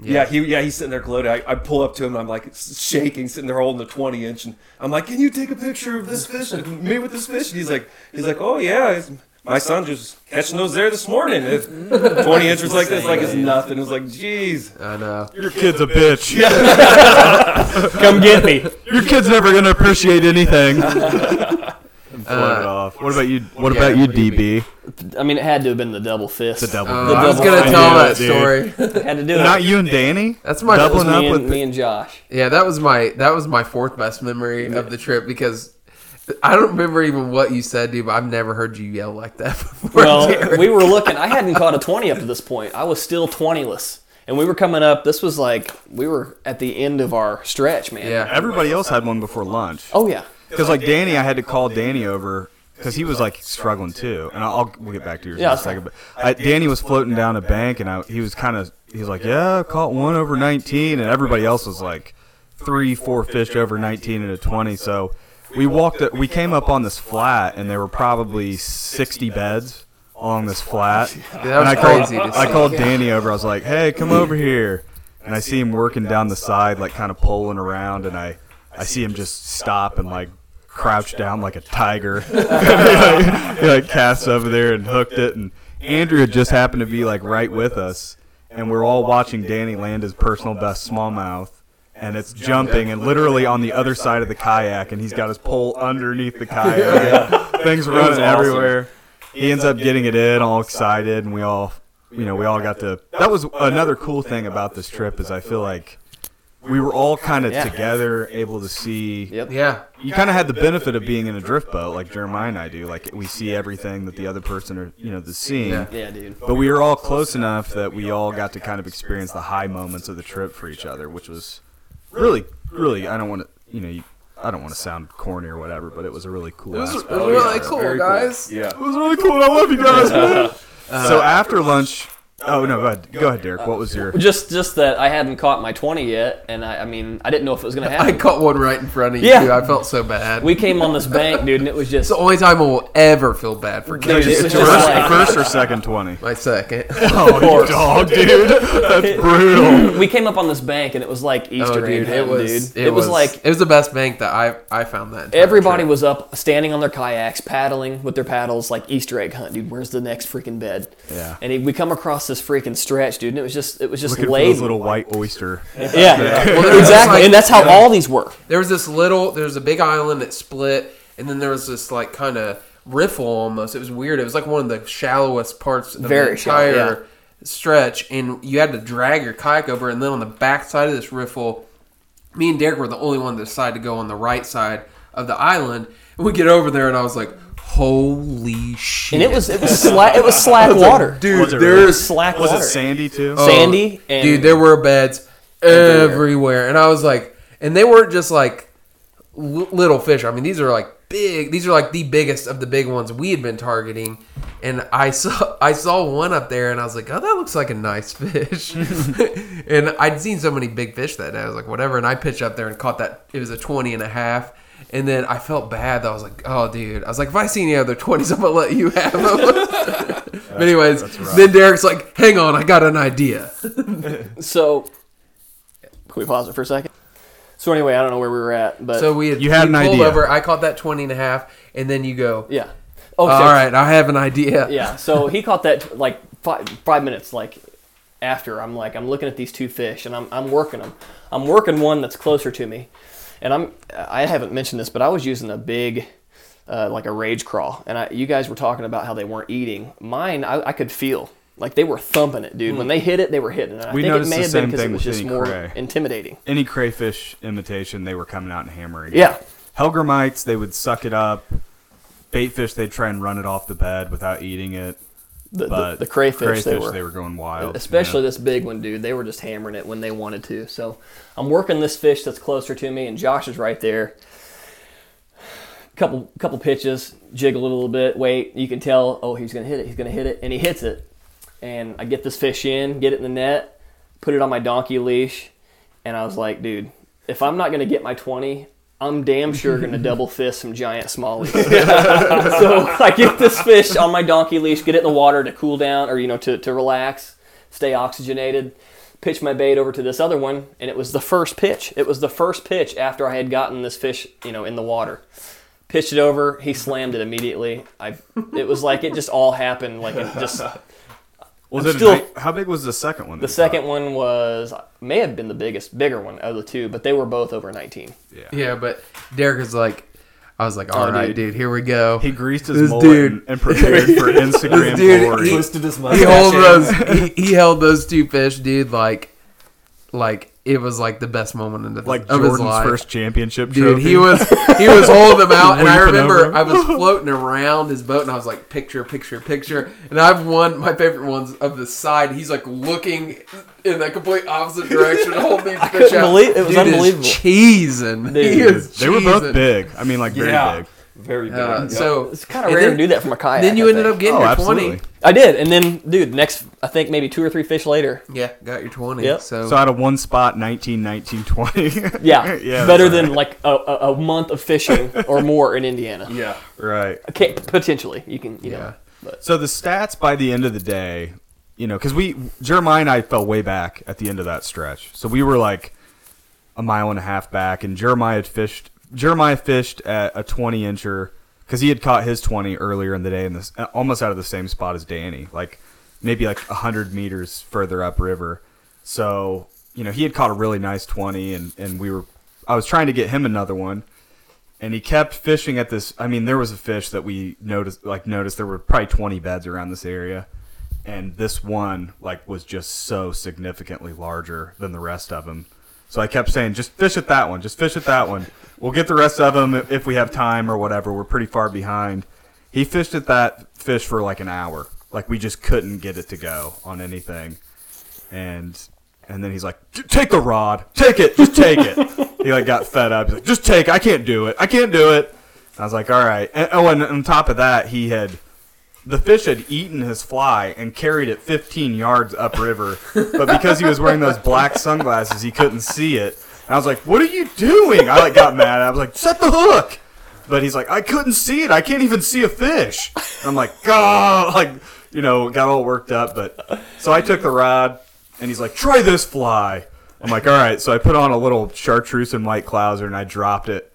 Yeah. yeah, he yeah he's sitting there gloating. I, I pull up to him and I'm like shaking, sitting there holding the twenty inch, and I'm like, "Can you take a picture of this fish? And me with this fish?" And he's like, he's like, "Oh yeah, my son just catching those there this morning." twenty inch was like this, like it's nothing. It was like, "Jeez, I know your kid's a bitch. Come get me. Your kid's never gonna appreciate anything." Uh, it off. What about you? What yeah, about you, D B? I mean, it had to have been the double fist. The double. Oh, the double I was gonna tell that story. Had to do it. Not you and Danny. That's my doubling was me up and, with me and Josh. Yeah, that was my that was my fourth best memory yeah. of the trip because I don't remember even what you said, dude. But I've never heard you yell like that before. Well, Derek. We were looking. I hadn't caught a twenty up to this point. I was still twenty-less. And we were coming up. This was like we were at the end of our stretch, man. Yeah. Everybody else had one before lunch. Oh yeah. Because, like, Danny, I had to call Danny over because he was, like, struggling, too. And I'll, I'll we'll get back to yours yeah, in a second. But I, Danny was floating down a bank, and I, he was kind of – he was like, yeah, I caught one over nineteen. And everybody else was, like, three, four fish over nineteen and a twenty. So we walked – we came up on this flat, and there were probably sixty beds along this flat. And I called, I called Danny over. I was like, hey, come over here. And I see him working down the side, like, kind of pulling around, and I, I see him just stop and, like, crouched down like a tiger. he, like, he like cast over there and hooked it, and Andrew had just happened to be like right with us, and we're all watching Danny land his personal best smallmouth, and it's jumping and literally on the other side of the kayak, and he's got his pole underneath the kayak. yeah. Things running everywhere. He ends up getting it in, all excited, and we all, you know, we all got to. That was another cool thing about this trip is I feel like we were all kind of yeah. together, able to see. Yep. Yeah. You kind of had the benefit of being in a drift boat, like Jeremiah and I do. Like, we see everything that the other person are, you know, the seeing. Yeah. yeah, dude. But we were all close enough that we all got to kind of experience the high moments of the trip for each other, which was really, really, I don't want to, you know, I don't want to sound corny or whatever, but it was a really cool It was, aspect. It was really cool, Very guys. Cool. Yeah. It was really cool. I love you guys, man. Uh, so after lunch. Oh, no, go ahead, go ahead Derek. What was your... Just just that I hadn't caught my twenty yet, and I, I mean, I didn't know if it was going to happen. I caught one right in front of you, yeah. dude. I felt so bad. We came on this bank, dude, and it was just... It's the only time I will ever feel bad for kids. Dude, it was just first, like... first or second twenty? My second. Oh, you dog, dude. That's brutal. We came up on this bank, and it was like Easter egg oh, dude. It was, dude. It, it was, was like... It was the best bank that I I found that entire Everybody trip. was up, standing on their kayaks, paddling with their paddles, like Easter egg hunt, dude. Where's the next freaking bed? Yeah. And we come across this freaking stretch, dude, and it was just it was just Looking laden. For those little white oyster. Yeah, yeah. Well, exactly, like, and that's how yeah. all these were. There was this little, there was a big island that split, and then there was this like kind of riffle almost. It was weird. It was like one of the shallowest parts of Very the entire shallow, yeah. stretch, and you had to drag your kayak over, and then on the back side of this riffle, me and Derek were the only one that decided to go on the right side of the island, and we get over there, and I was like, Holy shit! And it was it was slack it was slack water, dude. Was there was slack water. Was it sandy too? Oh, sandy, and dude. There were beds everywhere. everywhere, and I was like, and they weren't just like little fish. I mean, these are like big. These are like the biggest of the big ones we had been targeting. And I saw I saw one up there, and I was like, oh, that looks like a nice fish. And I'd seen so many big fish that day. I was like, whatever. And I pitched up there and caught that. It was a twenty and a half. And then I felt bad. I was like, oh, dude. I was like, if I see any other twenties, I'm going to let you have them. But anyways, then Derek's like, hang on, I got an idea. So, can we pause it for a second? So anyway, I don't know where we were at. But so we had, you had an idea. Over, I caught that twenty and a half, and then you go, yeah. Oh, all so, right, I have an idea. Yeah, so he caught that like five, five minutes like after. I'm like, I'm looking at these two fish, and I'm I'm working them. I'm working one that's closer to me. And I'm, I haven't mentioned this, but I was using a big, uh, like a Rage Crawl. And I, you guys were talking about how they weren't eating. Mine, I, I could feel. Like, they were thumping it, dude. Mm. When they hit it, they were hitting it. I we think it may have been because it was just more cray. intimidating. Any crayfish imitation, they were coming out and hammering it. Yeah. Helgramites, they would suck it up. Baitfish, they'd try and run it off the bed without eating it. The, but the, the crayfish, crayfish they, were, they were going wild. Especially you know? This big one, dude. They were just hammering it when they wanted to. So I'm working this fish that's closer to me, and Josh is right there. Couple couple pitches, jiggle it a little bit, wait. You can tell, oh, he's going to hit it. He's going to hit it, and he hits it. And I get this fish in, get it in the net, put it on my donkey leash, and I was like, dude, if I'm not going to get my twenty, I'm damn sure going to double fist some giant smallies. So I get this fish on my donkey leash, get it in the water to cool down or, you know, to, to relax, stay oxygenated, pitch my bait over to this other one, and it was the first pitch. It was the first pitch after I had gotten this fish, you know, in the water. Pitched it over. He slammed it immediately. I. It was like it just all happened. Like it just... Was it still, big, how big was the second one? The second caught? one was, may have been the biggest, bigger one of the two, but they were both over nineteen. Yeah, yeah, but Derek is like, I was like, all oh, right, dude. dude, here we go. He greased his mullet dude. and prepared for Instagram glory. He, he, those, he, he held those two fish, dude, like, like it was like the best moment in the like of Jordan's his life. First championship dude, trophy. He was he was holding them out, and I remember I was floating around his boat, and I was like, picture, picture, picture. And I've won my favorite ones of the side. He's like looking in the complete opposite direction, holding these I fish out. Believe, it was dude, unbelievable. Is cheesing. Dude. He is cheesing. They were both big. I mean, like very yeah. big. Very big. Uh, so it's kind of rare then, to do that from a kayak. Then you ended up getting oh, your absolutely. twenty. I did, and then, dude, next I think maybe two or three fish later. Yeah, got your twenty. Yep. So, so out of one spot, nineteen, nineteen, twenty. yeah, yeah. Better right. than like a, a month of fishing or more in Indiana. Yeah, right. Okay, potentially you can. You yeah. know, but. So the stats by the end of the day, you know, because we Jeremiah and I fell way back at the end of that stretch, so we were like a mile and a half back, and Jeremiah had fished. Jeremiah fished at a twenty-incher because he had caught his twenty earlier in the day in this, almost out of the same spot as Danny, like maybe like one hundred meters further upriver. So, you know, he had caught a really nice twenty, and, and we were I was trying to get him another one, and he kept fishing at this. I mean, there was a fish that we noticed, like noticed there were probably twenty beds around this area, and this one like was just so significantly larger than the rest of them. So I kept saying, just fish at that one, just fish at that one. We'll get the rest of them if we have time or whatever. We're pretty far behind. He fished at that fish for like an hour. Like, we just couldn't get it to go on anything. And and then he's like, take the rod. Take it. Just take it. He like got fed up. He's like, just take it. I can't do it. I can't do it. And I was like, all right. And, oh, and on top of that, he had... The fish had eaten his fly and carried it fifteen yards upriver, but because he was wearing those black sunglasses, he couldn't see it. And I was like, "What are you doing?" I like got mad. I was like, "Set the hook!" But he's like, "I couldn't see it. I can't even see a fish." And I'm like, "God!" Like, you know, got all worked up. But so I took the rod, and he's like, "Try this fly." I'm like, "All right." So I put on a little chartreuse and white Clouser, and I dropped it.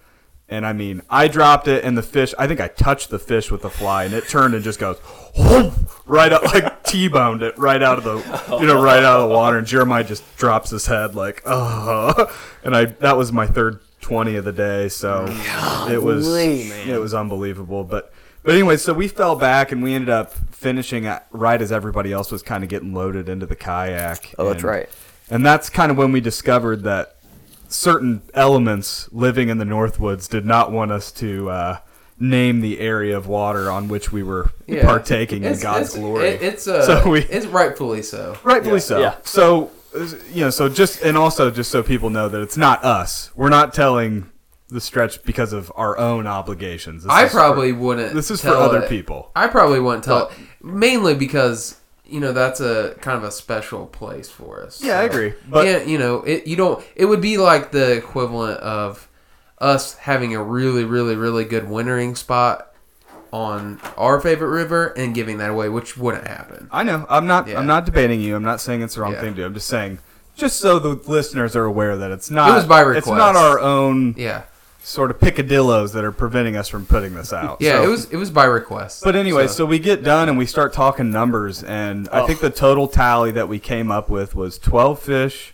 And, I mean, I dropped it, and the fish, I think I touched the fish with the fly, and it turned and just goes, whoop, right up, like T-boned it right out of the, you know, right out of the water. And Jeremiah just drops his head like, oh. And I that was my third twenty of the day, so Golly, it was man. it was unbelievable. But, but anyway, so we fell back, and we ended up finishing at, right as everybody else was kind of getting loaded into the kayak. Oh, and, that's right. And that's kind of when we discovered that certain elements living in the Northwoods did not want us to uh, name the area of water on which we were yeah. partaking it's, in God's it's, glory. It, it's uh, so we, it's rightfully so. Rightfully yeah. so. Yeah. So you know, so just and also just so people know that it's not us. We're not telling the stretch because of our own obligations. This I probably for, wouldn't. This is tell for other it. people. I probably wouldn't tell but, it. Mainly because, you know, that's a kind of a special place for us. Yeah, so. I agree. But yeah, you know, it you don't it would be like the equivalent of us having a really, really, really good wintering spot on our favorite river and giving that away, which wouldn't happen. I know. I'm not yeah. I'm not debating you. I'm not saying it's the wrong yeah. thing to do. I'm just saying, just so the listeners are aware that it's not it was by request. It's not our own yeah. sort of picadillos that are preventing us from putting this out. Yeah, so, it was it was by request. But anyway, so. so we get done and we start talking numbers, and oh. I think the total tally that we came up with was twelve fish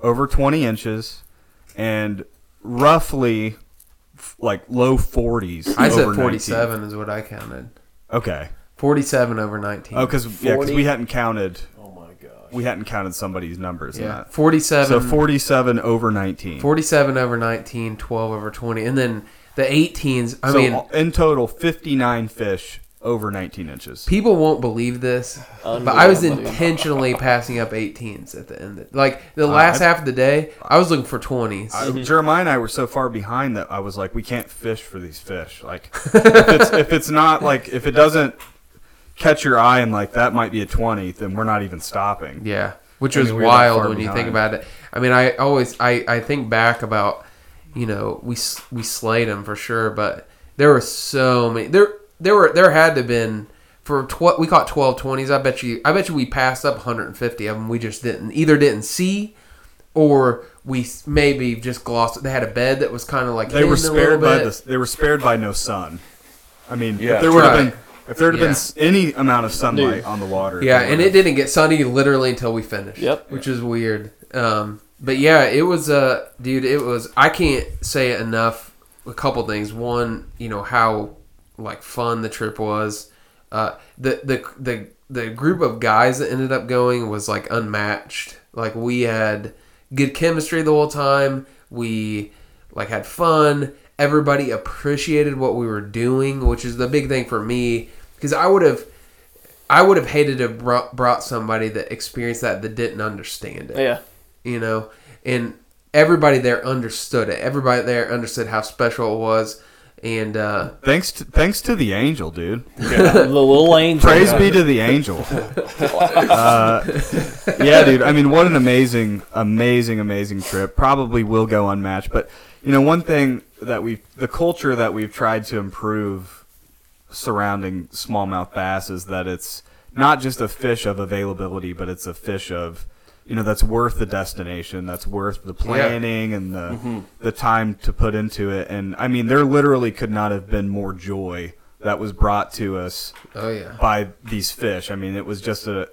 over twenty inches and roughly like low forties. I said forty-seven nineteen is what I counted. Okay. forty-seven over nineteen. Oh, because yeah, we hadn't counted. Oh my gosh. We hadn't counted somebody's numbers yeah. in that. forty-seven. So forty-seven over nineteen. forty-seven over nineteen, twelve over twenty, and then the eighteens. I so mean, in total, fifty-nine fish over nineteen inches. People won't believe this, but I was intentionally passing up eighteens at the end. Of, like, the last uh, I, half of the day, I was looking for twenties. I, Jeremiah and I were so far behind that I was like, we can't fish for these fish. Like, if, it's, if it's not, like, if it doesn't catch your eye and, like, that might be a twenty, then we're not even stopping. Yeah, which I was mean, wild when behind. you think about it. I mean, I always, I, I think back about, you know, we we slayed them for sure, but there were so many, there There were there had to have been for tw- we caught twelve twenties. I bet you I bet you we passed up one hundred fifty of them. We just didn't either didn't see, or we maybe just glossed. They had a bed that was kind of like they were spared by the, they were spared by no sun. I mean, yeah, if there would right. have been if there had yeah. been any amount of sunlight Dude. on the water. Yeah, and it didn't get sunny literally until we finished. Yep, which yeah. is weird. Um, but yeah, it was a uh, dude. It was I can't say it enough. A couple things. One, you know how. like fun the trip was. Uh, the, the the the group of guys that ended up going was like unmatched. Like we had good chemistry the whole time. We like had fun. Everybody appreciated what we were doing, which is the big thing for me, because I would have I would have hated to have brought, brought somebody that experienced that that didn't understand it. Yeah, you know, and everybody there understood it. Everybody there understood how special it was. And uh, thanks to thanks to the angel, dude. Yeah. The little angel. Praise be to the angel. uh, yeah, dude. I mean, what an amazing, amazing, amazing trip. Probably will go unmatched. But you know, one thing that we, the culture that we've tried to improve surrounding smallmouth bass is that it's not just a fish of availability, but it's a fish of, you know, that's worth the destination, that's worth the planning yeah. and the mm-hmm. the time to put into it. And I mean, there literally could not have been more joy that was brought to us oh, yeah. by these fish. I mean, it was just a,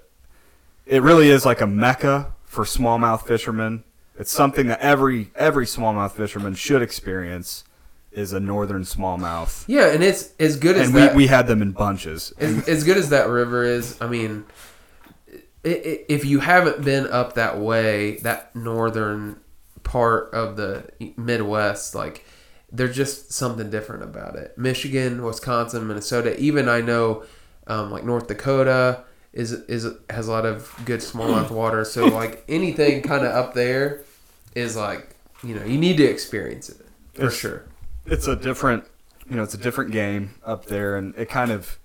it really is like a mecca for smallmouth fishermen. It's something that every every smallmouth fisherman should experience, is a northern smallmouth. Yeah, and it's as good as and that. And we, we had them in bunches. As, as good as that river is, I mean, if you haven't been up that way, that northern part of the Midwest, like there's just something different about it. Michigan, Wisconsin, Minnesota, even I know um, like North Dakota is is has a lot of good smallmouth water. So like anything kind of up there is like, you know, you need to experience it for it's, sure. It's a different, you know, it's a different game up there, and it kind of.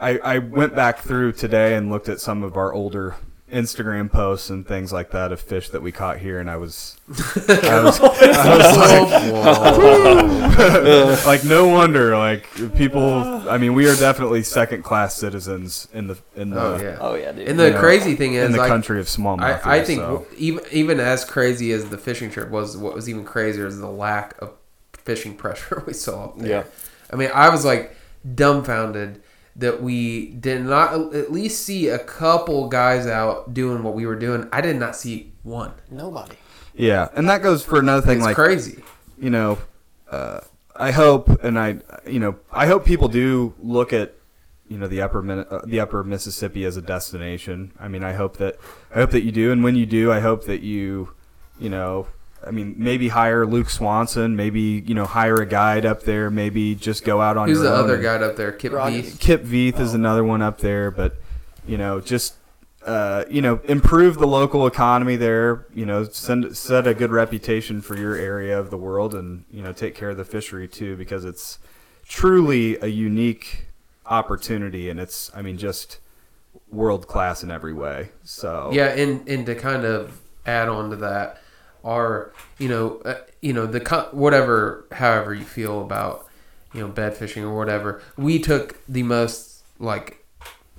I, I went back through today and looked at some of our older Instagram posts and things like that of fish that we caught here, and I was, I was, I was like, like, no wonder, like people. I mean, we are definitely second-class citizens in the in the. Oh yeah, oh yeah, dude. And the know, crazy thing is, in the like, country of smallmouth. I, I think so. even even as crazy as the fishing trip was, what was even crazier is the lack of fishing pressure we saw up there. Yeah, I mean, I was like dumbfounded that we did not at least see a couple guys out doing what we were doing. I did not see one. Nobody. Yeah, and that goes for another thing. It's like crazy. You know, uh, I hope, and I, you know, I hope people do look at, you know, the upper uh, the upper Mississippi as a destination. I mean, I hope that I hope that you do, and when you do, I hope that you, you know, I mean, maybe hire Luke Swanson, maybe, you know, hire a guide up there, maybe just go out on Who's your own. Who's the other guide up there? Kip Veith? Kip Veith is another one up there, but, you know, just, uh, you know, improve the local economy there, you know, send, set a good reputation for your area of the world and, you know, take care of the fishery too, because it's truly a unique opportunity and it's, I mean, just world class in every way. So, yeah, and, and to kind of add on to that, are you know uh, you know the co- whatever however you feel about you know bed fishing or whatever, we took the most like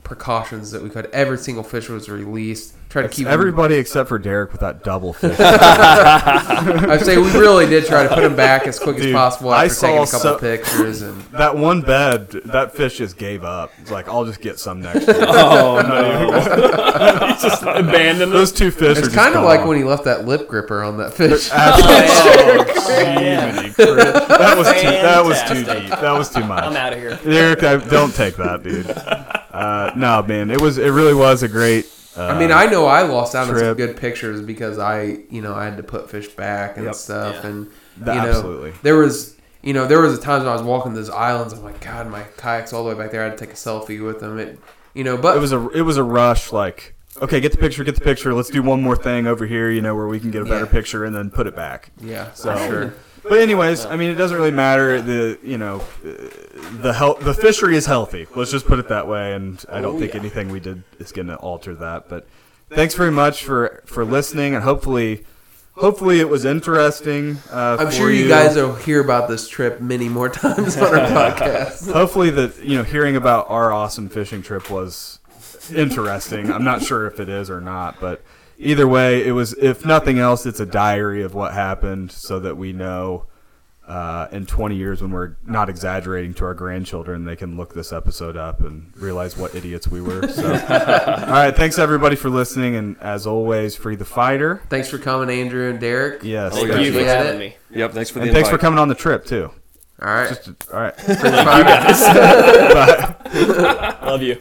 precautions that we could. Every single fish was released. Try to it's keep everybody them- except for Derek with that double fish. I say we really did try to put him back as quick Dude, as possible after I saw taking a couple so- pictures and that one bed that fish just gave up. It's like I'll just get some next year. Oh no. He's just abandoned those two fish. It's kind of like when he left that lip gripper on that fish. Oh, oh, that was too, that was too deep. That was too much. I'm out of here. Derek, I, don't take that, dude. Uh, no, man, it was it really was a great Uh, I mean, I know I lost out on some good pictures because I, you know, I had to put fish back and yep, stuff, yeah. and you know, Absolutely. there was, you know, there was a times when I was walking those islands. I'm like, God, my kayak's all the way back there. I had to take a selfie with them. It, you know, but it was a, it was a rush. Like, okay, get the picture, get the picture. Let's do one more thing over here, you know, where we can get a better yeah. picture and then put it back. Yeah, so sure. But anyways, I mean, it doesn't really matter. The you know, the health, the fishery is healthy. Let's just put it that way. And I don't oh, think yeah. anything we did is going to alter that. But thanks very much for, for listening. And hopefully, hopefully it was interesting. Uh, I'm for sure you, you guys will hear about this trip many more times on our podcast. Hopefully that you know, hearing about our awesome fishing trip was interesting. I'm not sure if it is or not, but. Either way, it was, if nothing else, it's a diary of what happened so that we know uh, in twenty years when we're not exaggerating to our grandchildren, they can look this episode up and realize what idiots we were. So, all right. Thanks, everybody, for listening. And as always, free the fighter. Thanks for coming, Andrew and Derek. Yes. Thank you for having me. Yep. Thanks for the and invite. Thanks for coming on the trip, too. All right. Just, all right. Free the fighter. Bye. Love you.